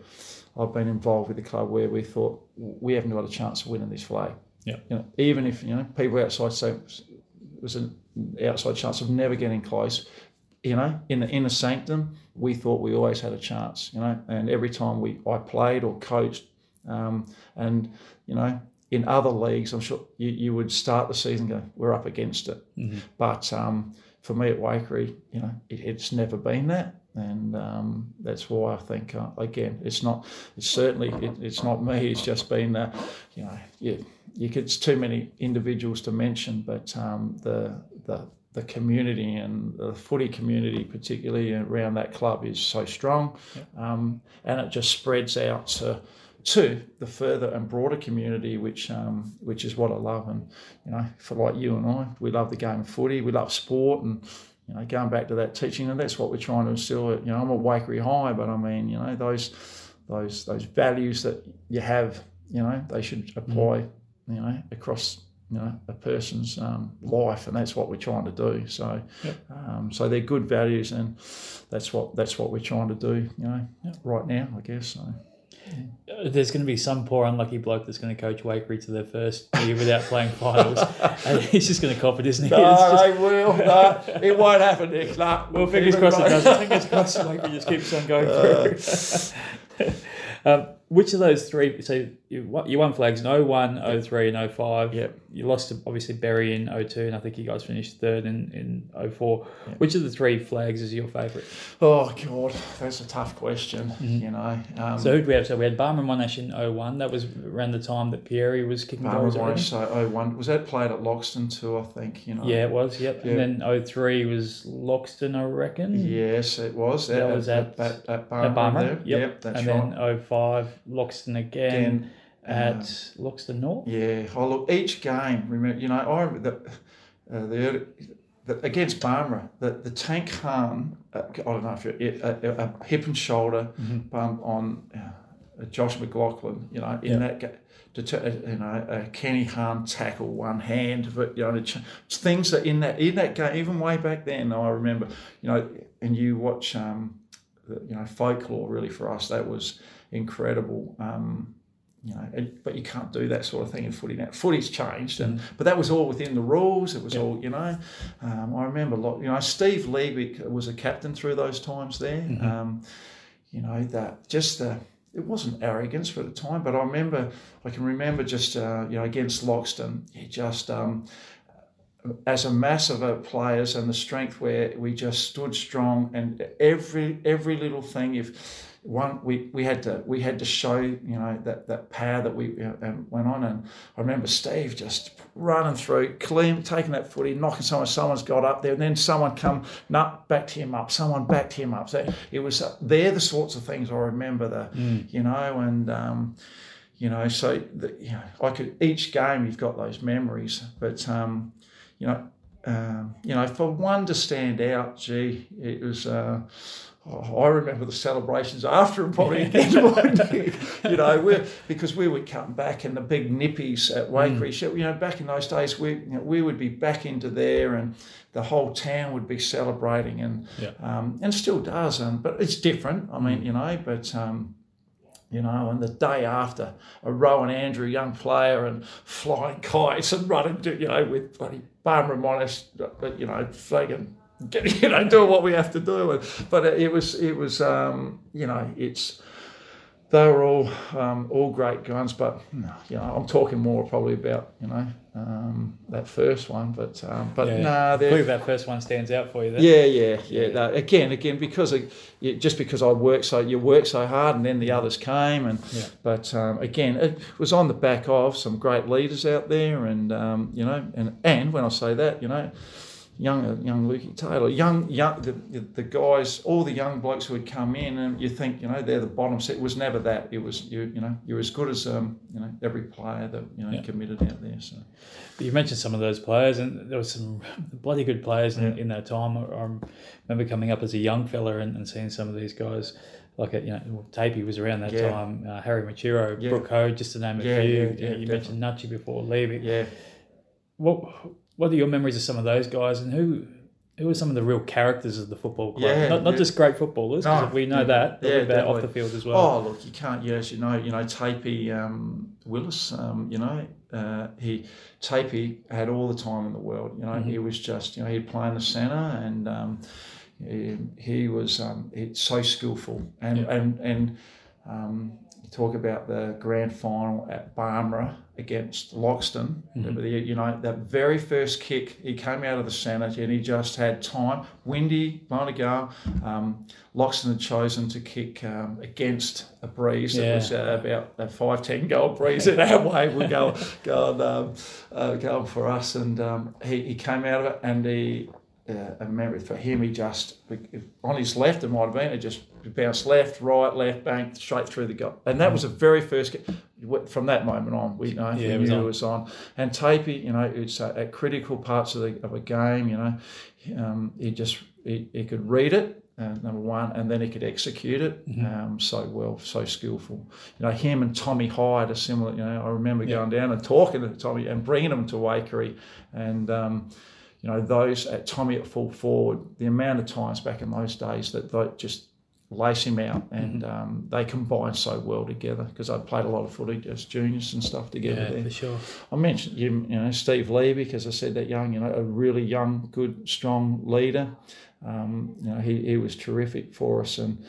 I've been involved with the club where we thought we haven't got a chance of winning this flag. Yeah, you know, even if, you know, people outside say it was an outside chance of never getting close. You know, in the inner sanctum, we thought we always had a chance, you know, and every time we I played or coached, um, and, you know, in other leagues, I'm sure you, you would start the season going, we're up against it. Mm-hmm. But um, for me at Wakerie, you know, it, it's never been that. And um, that's why I think, uh, again, it's not, it's certainly, it, it's not me, it's just been, uh, you know, you, you could, it's too many individuals to mention, but um, the the the community and the footy community, particularly around that club, is so strong. Yep. Um, and it just spreads out to, to the further and broader community, which um, which is what I love. And, you know, for like you and I, we love the game of footy, we love sport, and, you know, going back to that teaching, and that's what we're trying to instill. You know, I'm at Wakerie High, but I mean, you know, those those those values that you have, you know, they should apply, mm-hmm. you know, across, you know, a person's um, life, and that's what we're trying to do. So, yep. um, so they're good values, and that's what that's what we're trying to do, you know, yep. right now, I guess. So, yeah. There's going to be some poor unlucky bloke that's going to coach Wakerie to their first year without playing finals, and he's just going to cop it, isn't he? No, just... they will. No, it won't happen, Nick. No, well, fingers crossed it doesn't. Fingers crossed, Wakerie just keeps on going through. Uh... Um, which of those three, so you won flags in oh one, oh three and oh five. Yep. You lost to, obviously, Berry in oh two, and I think you guys finished third in, in oh four. Yep. Which of the three flags is your favourite? Oh, God, that's a tough question, mm-hmm. you know. Um, so who do we have? So we had Barmer Monash in oh one. That was around the time that Pieri was kicking Barmer goals around. So oh one. Was that played at Loxton too, I think, you know? Yeah, it was, yep. yep. And then oh three was Loxton, I reckon. Yes, it was. That, that was at, at, at, at Barmer. At Barmer. Yep. yep, that's and right. And then oh five, Loxton again, again at um, Loxton North. Yeah, oh, look, each game, remember, you know, I remember the, uh, the, the, against Barmera, the, the Tank Hahn, uh, I don't know if you're, uh, uh, hip and shoulder mm-hmm. bump on uh, Josh McLaughlin, you know, in yeah. that game. To, you know, a Kenny Hahn tackle, one hand, but you know, things that in that in that game, even way back then, I remember, you know, and you watch, um, you know, folklore really for us, that was incredible, um, you know, and, but you can't do that sort of thing in footy now. Footy's changed, and but that was all within the rules. It was yeah. all, you know. Um, I remember, a lot, you know, Steve Liebig was a captain through those times there. Mm-hmm. Um, you know, that just the. It wasn't arrogance for the time, but I remember, I can remember just, uh, you know, against Loxton, he just, um, as a mass of our players and the strength where we just stood strong, and every every little thing, if one, we, we had to we had to show, you know, that, that power that we you know, went on. And I remember Steve just running through, clean, taking that footy, knocking someone, someone's got up there, and then someone come, no, backed him up, someone backed him up. So it was, uh, they're the sorts of things I remember, the, mm. you know, and, um, you know, so, the, you know, I could, each game you've got those memories, but, um, you know, um, you know, for one to stand out, gee, it was, uh, Oh, I remember the celebrations after and probably yeah. you know, we're, because we would come back and the big nippies at Wakerie. Mm. You know, back in those days, we you know, we would be back into there, and the whole town would be celebrating, and yeah. um, and still does, and but it's different. I mean, you know, but. Um, You know, and the day after, a Rowan Andrew, young player, and flying kites and running, to, you know, with bloody Barmera Monash, you know, flagging. You know, doing what we have to do, but it was, it was, um, you know, it's they were all um, all great guns, but you know, I'm talking more probably about you know um, that first one. But um, but yeah, nah, I believe that first one stands out for you. Then. Yeah, yeah, yeah. No, again, again, because of, just because I worked so you worked so hard, and then the others came, and yeah. but um, again, it was on the back of some great leaders out there, and um, you know, and, and when I say that, you know. Young, young Lukey Taylor, young, young, the, the guys, all the young blokes who had come in, and you think, you know, they're the bottom set. It was never that. It was you, you know, you're as good as um, you know, every player that you know yeah. committed out there. So, but you mentioned some of those players, and there was some bloody good players in, yeah. in that time. I remember coming up as a young fella and, and seeing some of these guys. Like, you know, Tapey was around that yeah. time. Uh, Harry Machiro, yeah. Brooke Ho, just to name a yeah, few. Yeah, yeah, you definitely. Mentioned Nutschie before, Leavey. Yeah. What? What are your memories of some of those guys, and who who are some of the real characters of the football club? Yeah, not not yeah. just great footballers, because no, we know yeah, that, yeah, about definitely. Off the field as well. Oh, look, you can't, yes, you know, you know, Tapey um, Willis, um, you know, uh, he Tapey had all the time in the world. You know, mm-hmm. he was just, you know, he'd play in the centre, and um, he, he was um, so skillful, and yeah. and and um, talk about the grand final at Barmera against Loxton. Mm-hmm. You know, that very first kick, he came out of the centre and he just had time. Windy, blown a goal. Um, Loxton had chosen to kick um, against a breeze that yeah. was uh, about a five ten goal breeze in our way. We're going, going, um, uh, going for us. And um, he, he came out of it, and he, uh, I remember for him, he just, on his left, it might have been, it just bounced left, right, left, bang, straight through the goal. And that was the very first kick. From that moment on, we you know yeah, knew it was on. And Tapey, you know, it's uh, at critical parts of the of a game, you know, um, he just he, he could read it, uh, number one, and then he could execute it mm-hmm. um, so well, so skillful. You know, him and Tommy Hyde are similar. You know, I remember yeah. going down and talking to Tommy and bringing him to Wakerie, and um, you know, those at Tommy at full forward, the amount of times back in those days that they just lace him out, and mm-hmm. um, they combine so well together, because I played a lot of footy as juniors and stuff together. Yeah, there. for sure. I mentioned you, you know, Steve Leavey, because I said that young, you know, a really young, good, strong leader. Um, you know, he, he was terrific for us, and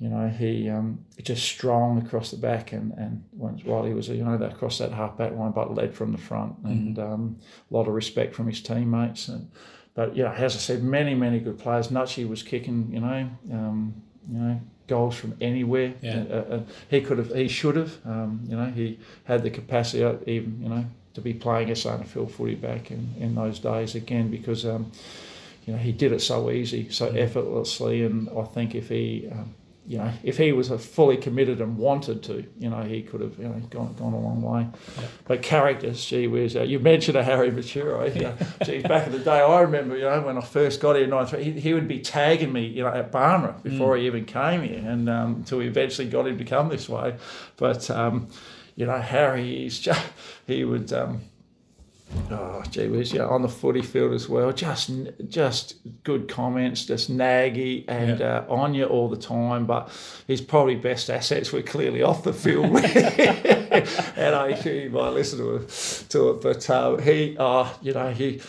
you know, he um, just strong across the back, and and once while he was, you know, that across that half back line, but led from the front, mm-hmm. and um, a lot of respect from his teammates. And but yeah, as I said, many many good players. Nutschie was kicking, you know. Um, You know, goals from anywhere. Yeah. Uh, uh, he could have, he should have. Um, you know, he had the capacity, even you know, to be playing a S A N F L footy back in, in those days again, because um, you know, he did it so easy, so yeah. effortlessly. And I think if he, um, you know, if he was fully committed and wanted to, you know, he could have, you know, gone gone a long way. Yeah. But characters, gee whiz, uh, you mentioned a Harry Machiro. You know, gee, back in the day, I remember, you know, when I first got here in ninety-three, he, he would be tagging me, you know, at Barmera before mm. he even came here, and um, until we eventually got him to come this way. But um, you know, Harry, he's just, he would. Um, Oh, gee whiz, yeah, on the footy field as well. Just just good comments, just naggy and yeah. uh, on you all the time. But his probably best assets were clearly off the field. And I sure you might listen to it. To it. But uh, he, oh, you know, he,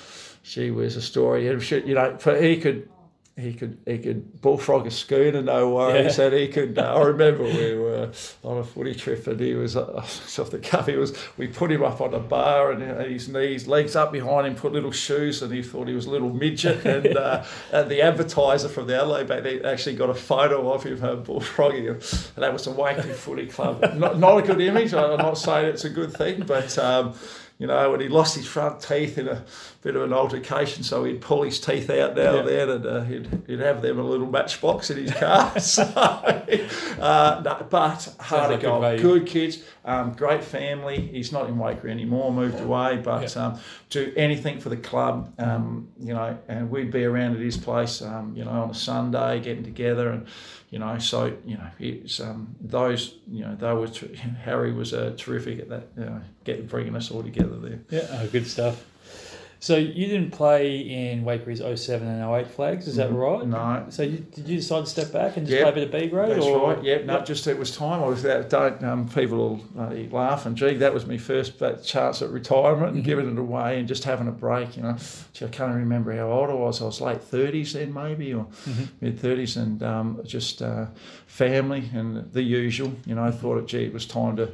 gee whiz, a story. You know, but he could... He could he could bullfrog a schooner, no worries, yeah. and he could. Uh, I remember we were on a footy trip, and he was uh, off the cuff. He was. We put him up on a bar, and his knees, legs up behind him, put little shoes, and he thought he was a little midget. And, uh, and the advertiser from the Adelaide Bank, they actually got a photo of him uh, bullfrogging him, and that was the Wakerie Footy Club. Not not a good image. I'm not saying it's a good thing, but. Um, You know, and he lost his front teeth in a bit of an altercation, so he'd pull his teeth out now yeah. and then, and uh, he'd, he'd have them in a little matchbox in his car. So, uh, no, but hard to go. Good, good kids, um, great family. He's not in Wakerie anymore, moved yeah. away, but yeah. um, do anything for the club, um, you know, and we'd be around at his place, um, you know, on a Sunday, getting together and, you know, so, you know, it's, um, those, you know, they were, ter- Harry was uh, terrific at that, you know, get, bringing us all together there. Yeah, oh, good stuff. So you didn't play in Wakerie's oh seven and oh eight flags, is that right? No. So you, did you decide to step back and just yep. play a bit of B grade? That's or? right, yep. No, yep. just it was time. I was that don't um, people will laugh and gee, that was my first chance at retirement and giving it away and just having a break. You know, I can't remember how old I was. I was late thirties then maybe or mm-hmm. mid thirties and um, just uh, family and the usual. You know, I thought gee, it was time to.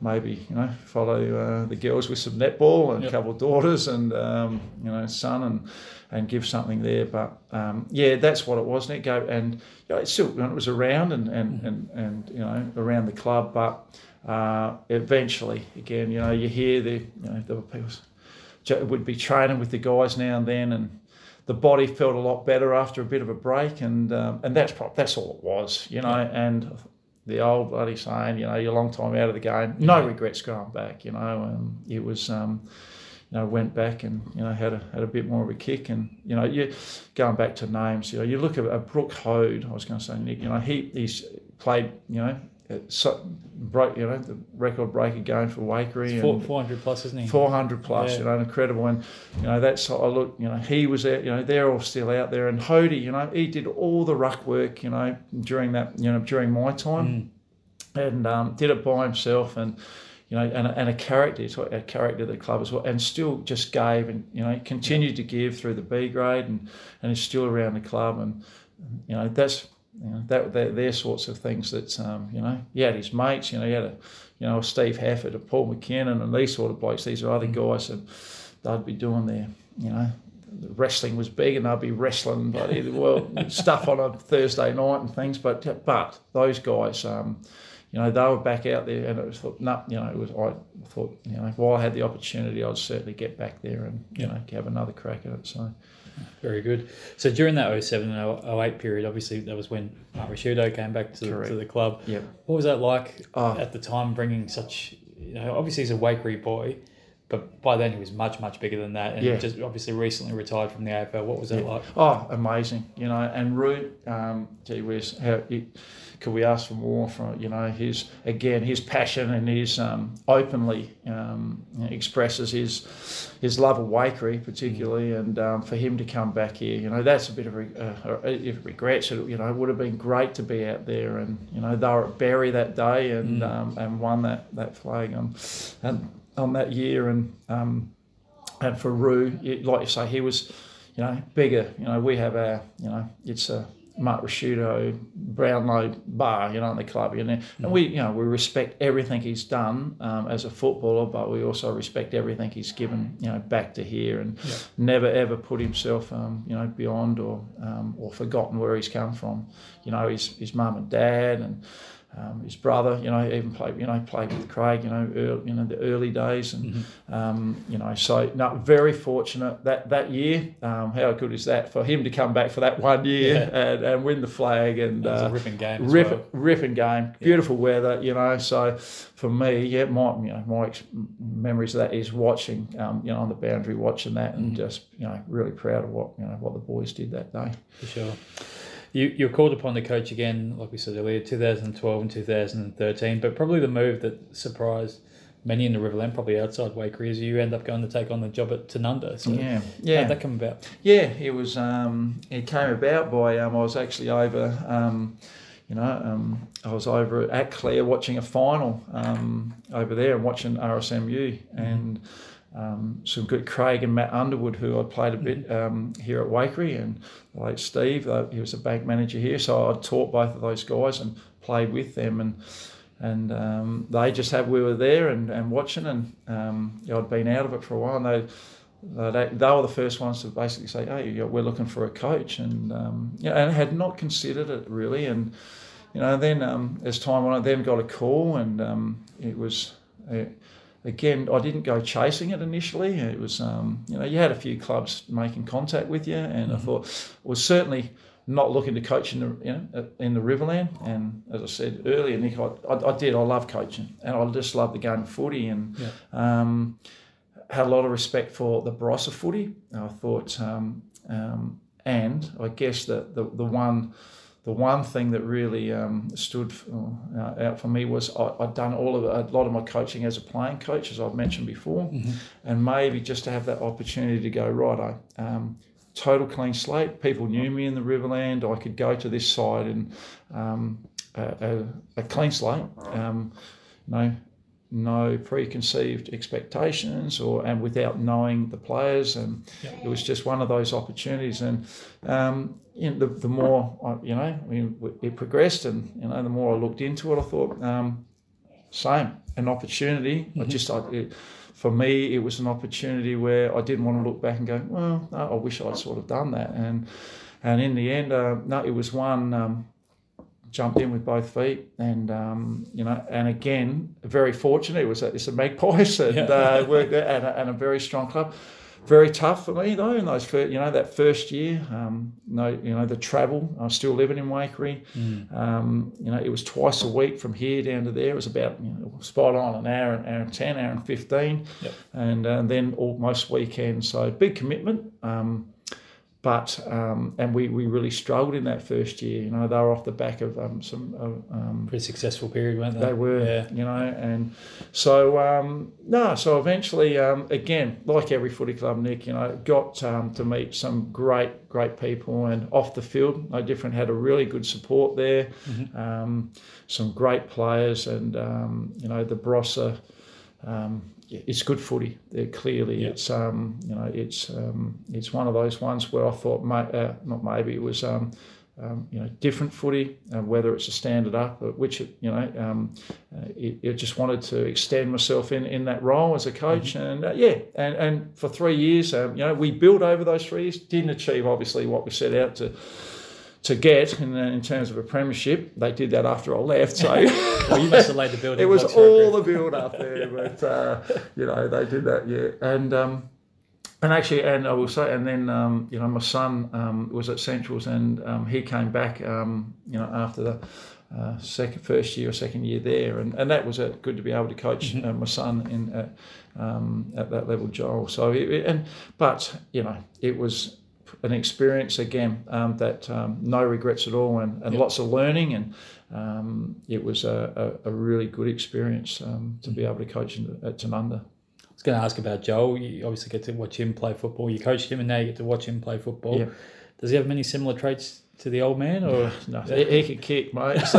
Maybe, you know, follow uh, the girls with some netball and yep. a couple of daughters and, um, you know, son and and give something there. But, um, yeah, that's what it was. And it, go, and, you know, it, still, it was around and, and, mm-hmm. and, and, you know, around the club. But uh, eventually, again, you know, you hear the, you know, the people would be training with the guys now and then and the body felt a lot better after a bit of a break. And um, and that's probably, that's all it was, you know, and... The old bloody saying, you know, you're a long time out of the game. No yeah. regrets going back, you know. Um, it was, um, you know, went back and, you know, had a had a bit more of a kick. And, you know, you going back to names, you know, you look at uh, Brooke Hode, I was going to say Nick, you know, he he's played, you know, so, broke, you know, the record breaker game for Wakerie. four hundred plus, isn't he? four hundred plus, yeah. You know, incredible. And, you know, that's, I look, you know, he was out, you know, they're all still out there. And Hody, you know, he did all the ruck work, you know, during that, you know, during my time mm. and um, did it by himself and, you know, and, and a character, a character of the club as well, and still just gave and, you know, continued yeah. to give through the B grade and, and is still around the club. And, you know, that's, You know, that they're, they're sorts of things that um, you know. He had his mates, you know. He had a, you know, Steve Hafford, a Paul McKinnon, and these sort of blokes. These are other guys, and they'd be doing their, you know, the wrestling was big, and they'd be wrestling, bloody well stuff on a Thursday night and things. But but those guys, um, you know, they were back out there, and it was thought, no, you know, it was I thought, you know, while I had the opportunity, I'd certainly get back there and you know have another crack at it. So. Very good. So during that oh seven and oh eight period, obviously that was when Mark Rasciuto came back to, to the club. Yep. What was that like oh. at the time, bringing such, you know, obviously he's a Wakerie boy, but by then he was much, much bigger than that and yeah. just obviously recently retired from the A F L. What was that yeah. like? Oh, amazing. You know, and Root, um, gee whiz, how it, could we ask for more from, you know, his, again, his passion and his um, openly um, expresses his his love of Wakerie particularly mm. and um, for him to come back here, you know, that's a bit of a, a, a regret. So, you know, it would have been great to be out there and, you know, they were at Barry that day and mm. um, and won that, that flag on, and on that year and um, and for Roo, it, like you say, he was, you know, bigger. You know, we have our, you know, it's a Mark Rasciuto, Brownlow bar, you know, in the club, you know, and we, you know, we respect everything he's done um, as a footballer, but we also respect everything he's given, you know, back to here, and yeah. never ever put himself, um, you know, beyond or um, or forgotten where he's come from, you know, his his mum and dad and um, his brother, you know, even played, you know, played with Craig, you know, early, you know, the early days, and mm-hmm. um, you know, so no, very fortunate that that year. Um, how good is that for him to come back for that one year yeah. and. and win the flag and it was a ripping game as rip, well. ripping game beautiful yeah. weather, you know, so for me yeah my you know my ex- memories of that is watching um, you know on the boundary watching that and mm-hmm. just you know really proud of what you know what the boys did that day for sure. You, you're called upon to coach again, like we said earlier, two thousand twelve and two thousand thirteen, but probably the move that surprised many in the Riverland, probably outside Wakerie, is you end up going to take on the job at Tanunda. So yeah, yeah. How'd that come about? Yeah, it was. Um, it came about by um, I was actually over, um, you know, um, I was over at Clare watching a final um, over there and watching R S M U mm-hmm. and um, some good Craig and Matt Underwood, who I played a bit um, here at Wakerie, and the late Steve, uh, he was a bank manager here, so I taught both of those guys and played with them and. And um, they just had, we were there and, and watching, and um, you know, I'd been out of it for a while. And they, they they were the first ones to basically say, "Hey, you know, we're looking for a coach," and um, you know, and had not considered it really. And you know, then um, as time went on, then got a call, and um, it was uh, again, I didn't go chasing it initially. It was um, you know, you had a few clubs making contact with you, and mm-hmm. I thought it was certainly. Not looking to coach in the you know, in the Riverland, and as I said earlier, Nick, I, I, I did. I love coaching, and I just love the game of footy, and yeah. um, had a lot of respect for the Barossa footy. I thought, um, um, and I guess that the the one the one thing that really um, stood uh, out for me was I, I'd done all of a lot of my coaching as a playing coach, as I've mentioned before, mm-hmm. and maybe just to have that opportunity to go, right, I um, total clean slate. People knew me in the Riverland. I could go to this side and um, a, a, a clean slate. Um, no, no preconceived expectations, or and without knowing the players, and yep. it was just one of those opportunities. And um, you know, the, the more I, you know, I mean, it progressed, and you know, the more I looked into it, I thought, um, same, an opportunity. Mm-hmm. I just, I, it, for me, it was an opportunity where I didn't want to look back and go, well, no, I wish I'd sort of done that. And and in the end, uh, no, it was one. Um, jumped in with both feet, and um, you know, and again, very fortunate. It was a, it's the Magpies, and yeah. uh, worked there, and a, and a very strong club. Very tough for me though in those first, you know, that first year. Um, no, you know, the travel. I was still living in Wakerie. Mm. Um, you know, it was twice a week from here down to there. It was about, you know, spot on an hour, an hour and ten, hour and fifteen, yep. and, uh, and then almost weekends. So big commitment. Um, But um, and we, we really struggled in that first year. You know, they were off the back of um, some uh, um, pretty successful period, weren't they? They were, yeah. you know. And so um, no, so eventually, um, again, like every footy club, Nick, you know, got um, to meet some great, great people, and off the field, no different. Had a really good support there, mm-hmm. um, some great players, and um, you know, the Barossa. Um, It's good footy. They're clearly, yeah. it's um, you know, it's um, it's one of those ones where I thought, may, uh, not maybe it was um, um, you know, different footy. Uh, whether it's a standard up, which it, you know, um, uh, it, it just wanted to extend myself in, in that role as a coach, mm-hmm. and uh, yeah, and and for three years, um, you know, we built over those three years. Didn't achieve obviously what we set out to. To get in, in terms of a premiership, they did that after I left. So well, you must have laid the building. It was all the build up there, yeah. but uh, you know, they did that, yeah. And um, and actually, and I will say, and then um, you know, my son um, was at Centrals, and um, he came back, um, you know, after the uh, second, first year or second year there, and, and that was uh, good to be able to coach mm-hmm. uh, my son in uh, um, at that level, Joel. So it, and but you know, it was. An experience again um, that um, no regrets at all, and, and yep. lots of learning, and um, it was a, a, a really good experience um, to be able to coach in, at Tanunda. I was going to ask about Joel. You obviously get to watch him play football. You coached him, and now you get to watch him play football. Yep. Does he have many similar traits to the old man? Or no, he, he can kick, mate. So.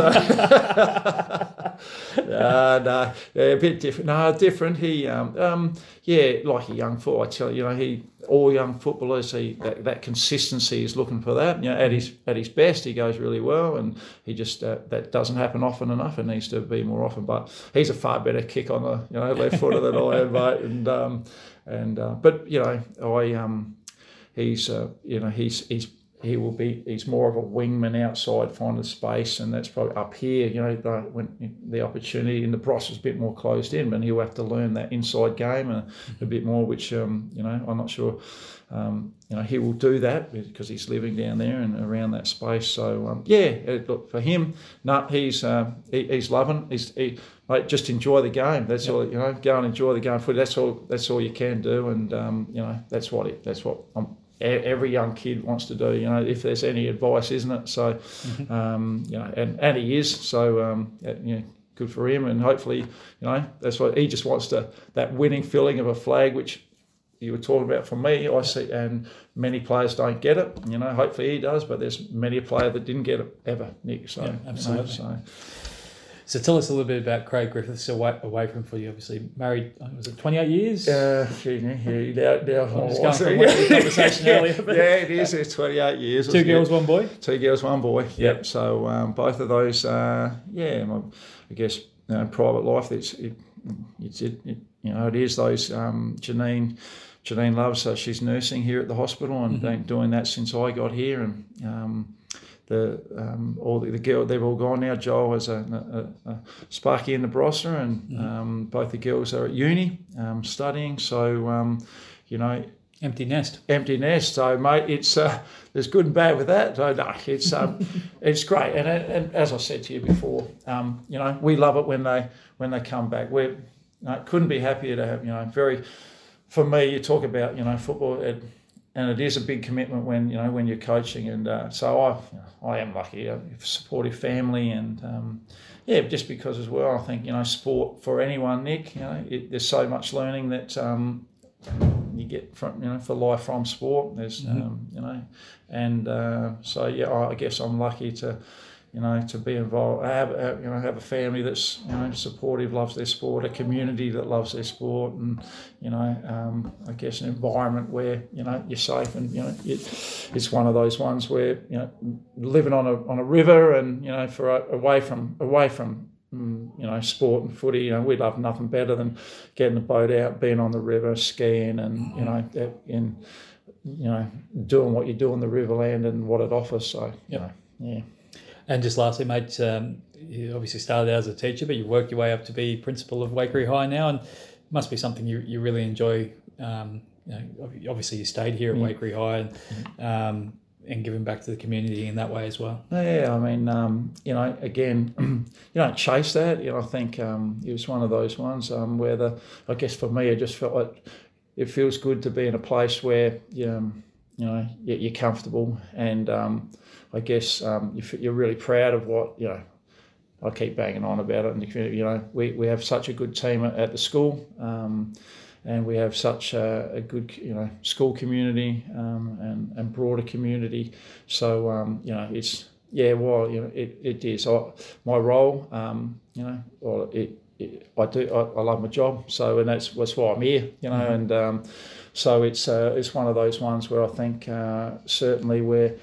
No, no, a bit different. No, different. He, um, um, yeah, like a young foot. I tell you, you know, he all young footballers. He that, that consistency is looking for that. You know, at his at his best, he goes really well, and he just uh, that doesn't happen often enough. It needs to be more often. But he's a far better kick on the you know left footer than I am, mate. And um, and uh, but you know, I um, he's uh, you know, he's he's. He will be. He's more of a wingman outside, finding space, and that's probably up here. You know, the, when the opportunity in the Barossa is a bit more closed in, but he'll have to learn that inside game and a bit more. Which um, you know, I'm not sure. Um, you know, he will do that because he's living down there and around that space. So um, yeah, it, look for him. No, he's uh, he, he's loving. He's he, mate, just enjoy the game. That's yep. all. You know, go and enjoy the game. That's all. That's all you can do. And um, you know, that's what it. That's what I'm. Every young kid wants to do, you know, if there's any advice, isn't it? So, mm-hmm. um, you know, and, and he is, so, um, you know, good for him. And hopefully, you know, that's what he just wants to, that winning feeling of a flag, which you were talking about for me, I see, and many players don't get it, you know, hopefully he does, but there's many a player that didn't get it ever, Nick. So, yeah, absolutely. You know, so. So tell us a little bit about Craig Griffiths, away, away from footy, obviously. Married, was it twenty-eight years? Uh, excuse me, yeah, now, now I'm just going from one conversation earlier. But yeah, it is, it's twenty-eight years. Two girls, it? one boy? Two girls, one boy, yep. yep. So um, both of those, uh, yeah, my, I guess, you know, private life, it's, it, it's, it, it, you know, it is those, um, Janine, Janine loves, so she's nursing here at the hospital and mm-hmm. been doing that since I got here, and um The um, all the, the girl, they've all gone now. Joel has a, a, a Sparky in the Barossa, and mm-hmm. um, both the girls are at uni um, studying. So um, you know, empty nest, empty nest. So mate, it's uh, there's good and bad with that. So no, it's um, it's great. And, and as I said to you before, um, you know, we love it when they when they come back. We you know, couldn't be happier to have you know very. For me, you talk about you know football. It, and it is a big commitment when you know when you're coaching. And uh, so I, I am lucky, a supportive family, and um, yeah, just because as well, I think you know sport for anyone, Nick. You know, it, there's so much learning that um, you get from you know for life from sport. There's mm-hmm. um, you know, and uh, so yeah, I guess I'm lucky to. You know, to be involved, have, have you know, have a family that's you know supportive, loves their sport, a community that loves their sport, and you know, um, I guess an environment where you know you're safe, and you know, it, it's one of those ones where you know living on a on a river, and you know, for away from away from you know sport and footy, you know, we love nothing better than getting the boat out, being on the river, skiing, and you know, in you know, doing what you do on the Riverland and what it offers. So you know, yeah. And just lastly, mate, um, you obviously started out as a teacher, but you worked your way up to be principal of Wakerie High now, and it must be something you, you really enjoy. Um, you know, obviously, you stayed here at yeah. Wakerie High and um, and giving back to the community in that way as well. Yeah, I mean, um, you know, again, you don't chase that. You know, I think um, it was one of those ones um, where the, I guess for me, it just felt like it feels good to be in a place where you know, you know you're comfortable and. Um, I guess um, you're really proud of what, you know, I keep banging on about it in the community. You know, we, we have such a good team at the school um, and we have such a, a good, you know, school community um, and, and broader community. So, um, you know, it's, yeah, well, you know, it, it is. I, my role, um, you know, well, it, it, I do, I, I love my job. So, and that's, that's why I'm here, you know, mm-hmm. and um, so it's, uh, it's one of those ones where I think uh, certainly where,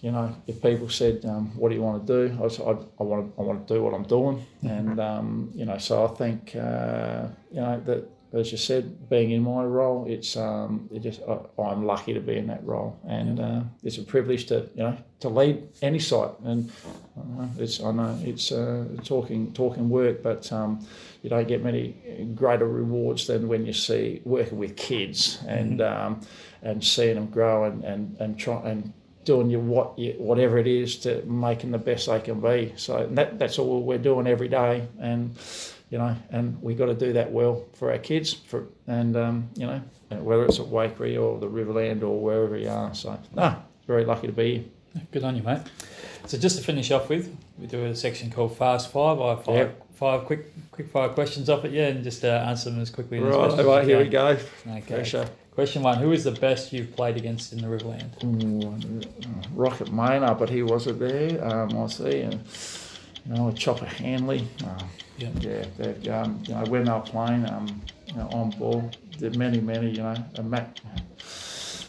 you know, if people said, um, "What do you want to do?" I was, I, I want to, I want to do what I'm doing, and um, you know, so I think, uh, you know, that as you said, being in my role, it's, um, it just, I, I'm lucky to be in that role, and uh, it's a privilege to, you know, to lead any site, and uh, it's, I know it's uh, talking, talking work, but um, you don't get many greater rewards than when you see working with kids and um, and seeing them grow and and and try and. Doing your what you, whatever it is to making the best they can be. So and that that's all we're doing every day, and you know, and we got to do that well for our kids, for and um, you know, whether it's at Wakerie or the Riverland or wherever you are. So no, very lucky to be here. Good on you, mate. So just to finish off with, we do a section called Fast Five. I have five, yep. five quick quick fire questions off at you, and just uh, answer them as quickly. Right, as right, here we go. Okay. Pressure. Question one, who is the best you've played against in the Riverland? Ooh, Rocket Maynard, but he wasn't there, um, I see. And, you know, Chopper Hanley. Um, yep. Yeah, they've, um, you know, when they were playing um, you know, on ball, there were many, many, you know, and Matt,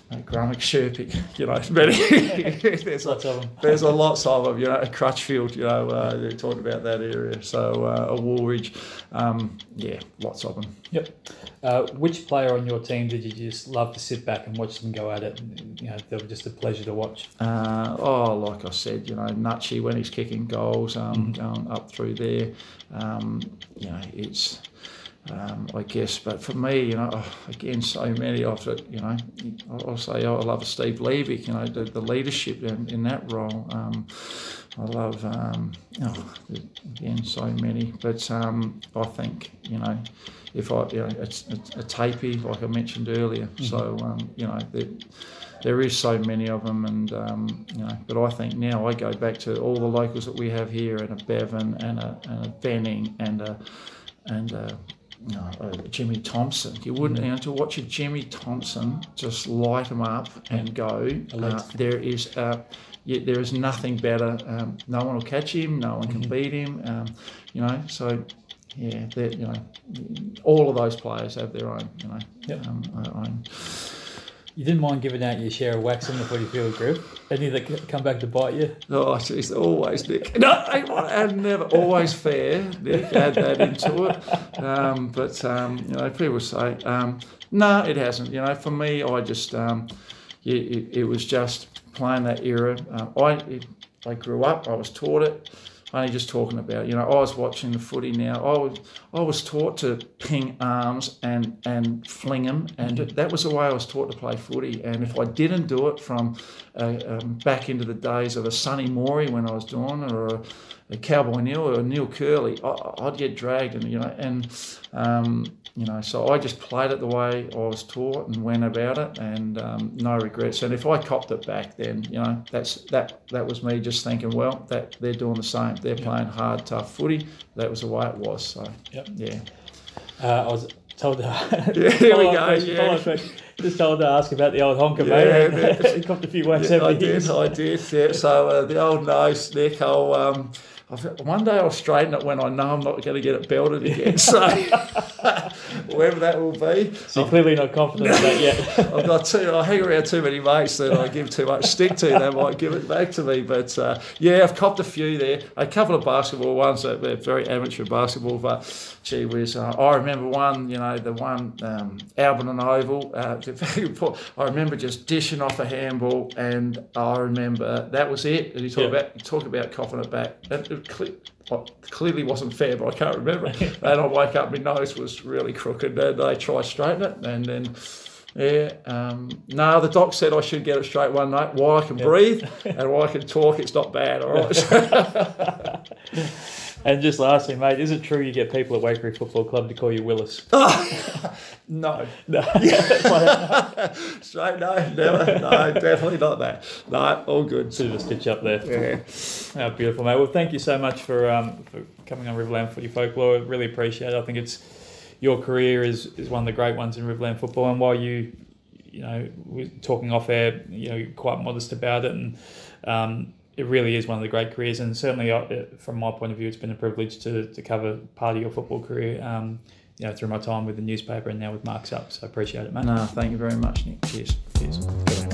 Matt Grummick, Sherpick, you know, many. there's lots a, of them. There's a lots of them, you know, at Crutchfield, you know, uh, they talked about that area. So, uh, at Woolridge, um, yeah, lots of them. Yep. Uh, which player on your team did you just love to sit back and watch them go at it? And, you know, they were just a pleasure to watch. Uh, oh, like I said, you know, Nutschie when he's kicking goals, um, mm-hmm. going up through there, um, you know, it's, um, I guess. But for me, you know, oh, again, so many of it, you know, I'll say oh, I love Steve Levy, you know, the, the leadership in, in that role. Um, I love, um, oh, again, so many. But um, I think, you know, if I, you know, it's, it's a tapey, like I mentioned earlier. Mm-hmm. So, um, you know, there, there is so many of them, and um, you know. But I think now I go back to all the locals that we have here, and a Bevan, and a and a Benning, and a and a, you know, a Jimmy Thompson. You wouldn't, mm-hmm. you know, to watch a Jimmy Thompson just light them up and go. Uh, there is a. Yeah, there is nothing better. Um, no one will catch him. No one can mm-hmm. beat him. Um, you know, so. Yeah, you know, all of those players have their own, you know, yep. um, own. You didn't mind giving out your share of wax on the footy field, Griff? Any that come back to bite you? No, oh, it's always Nick. No, and never always fair. Nick, add that into it. Um, but um, you know, people say, um, no, it hasn't. You know, for me, I just, um, it, it, it was just playing that era. Um, I, it, I grew up. I was taught it. Only just talking about, you know, I was watching the footy now. I was, I was taught to ping arms and, and fling them, and mm-hmm. that was the way I was taught to play footy. And if I didn't do it from uh, um, back into the days of a Sonny Morey when I was doing it, or a, the Cowboy Neil or Neil Curley, I, I'd get dragged, and you know, and um, you know, so I just played it the way I was taught and went about it, and um, no regrets. And if I copped it back, then you know, that's that. That was me just thinking, well, that they're doing the same. They're yep. playing hard, tough footy. That was the way it was. So yep. yeah, uh, I was told that. Yeah, here we go. Question, yeah. Just told to ask about the old honker, yeah, mate. It copped a few whacks yeah, over I did, years. I did, yeah. So uh, the old nose, Nick, I'll, um, I've, one day I'll straighten it when I know I'm not going to get it belted again. So wherever that will be. So you're clearly not confident of that yet. I've got too, I hang around too many mates that I give too much stick to. They might give it back to me. But, uh, yeah, I've copped a few there. A couple of basketball ones, that were very amateur basketball, but... Gee whiz, uh, I remember one, you know, the one, um, Albion Oval. Uh, I remember just dishing off a handball, and I remember that was it. And you talk, yeah. about, you talk about coughing it back. And it cle- clearly wasn't fair, but I can't remember. And I woke up, my nose was really crooked, and they tried to straighten it, and then... Yeah, um, no, the doc said I should get it straight one night. While I can yeah. breathe and while I can talk, it's not bad, all right? And just lastly, mate, is it true you get people at Wakerie Football Club to call you Willis? Oh, no. No. Straight no, never. No, definitely not that. No, all good. Bit of a stitch up there. Yeah. Oh, beautiful, mate. Well, thank you so much for, um, for coming on Riverland Footy Folklore. Really appreciate it. I think it's... Your career is, is one of the great ones in Riverland football, and while you, you know, we're talking off air, you know, you're quite modest about it, and um, it really is one of the great careers. And certainly, I, from my point of view, it's been a privilege to, to cover part of your football career, um, you know, through my time with the newspaper and now with Mark's Up. So I appreciate it, mate. No, thank you very much, Nick. Cheers. Cheers.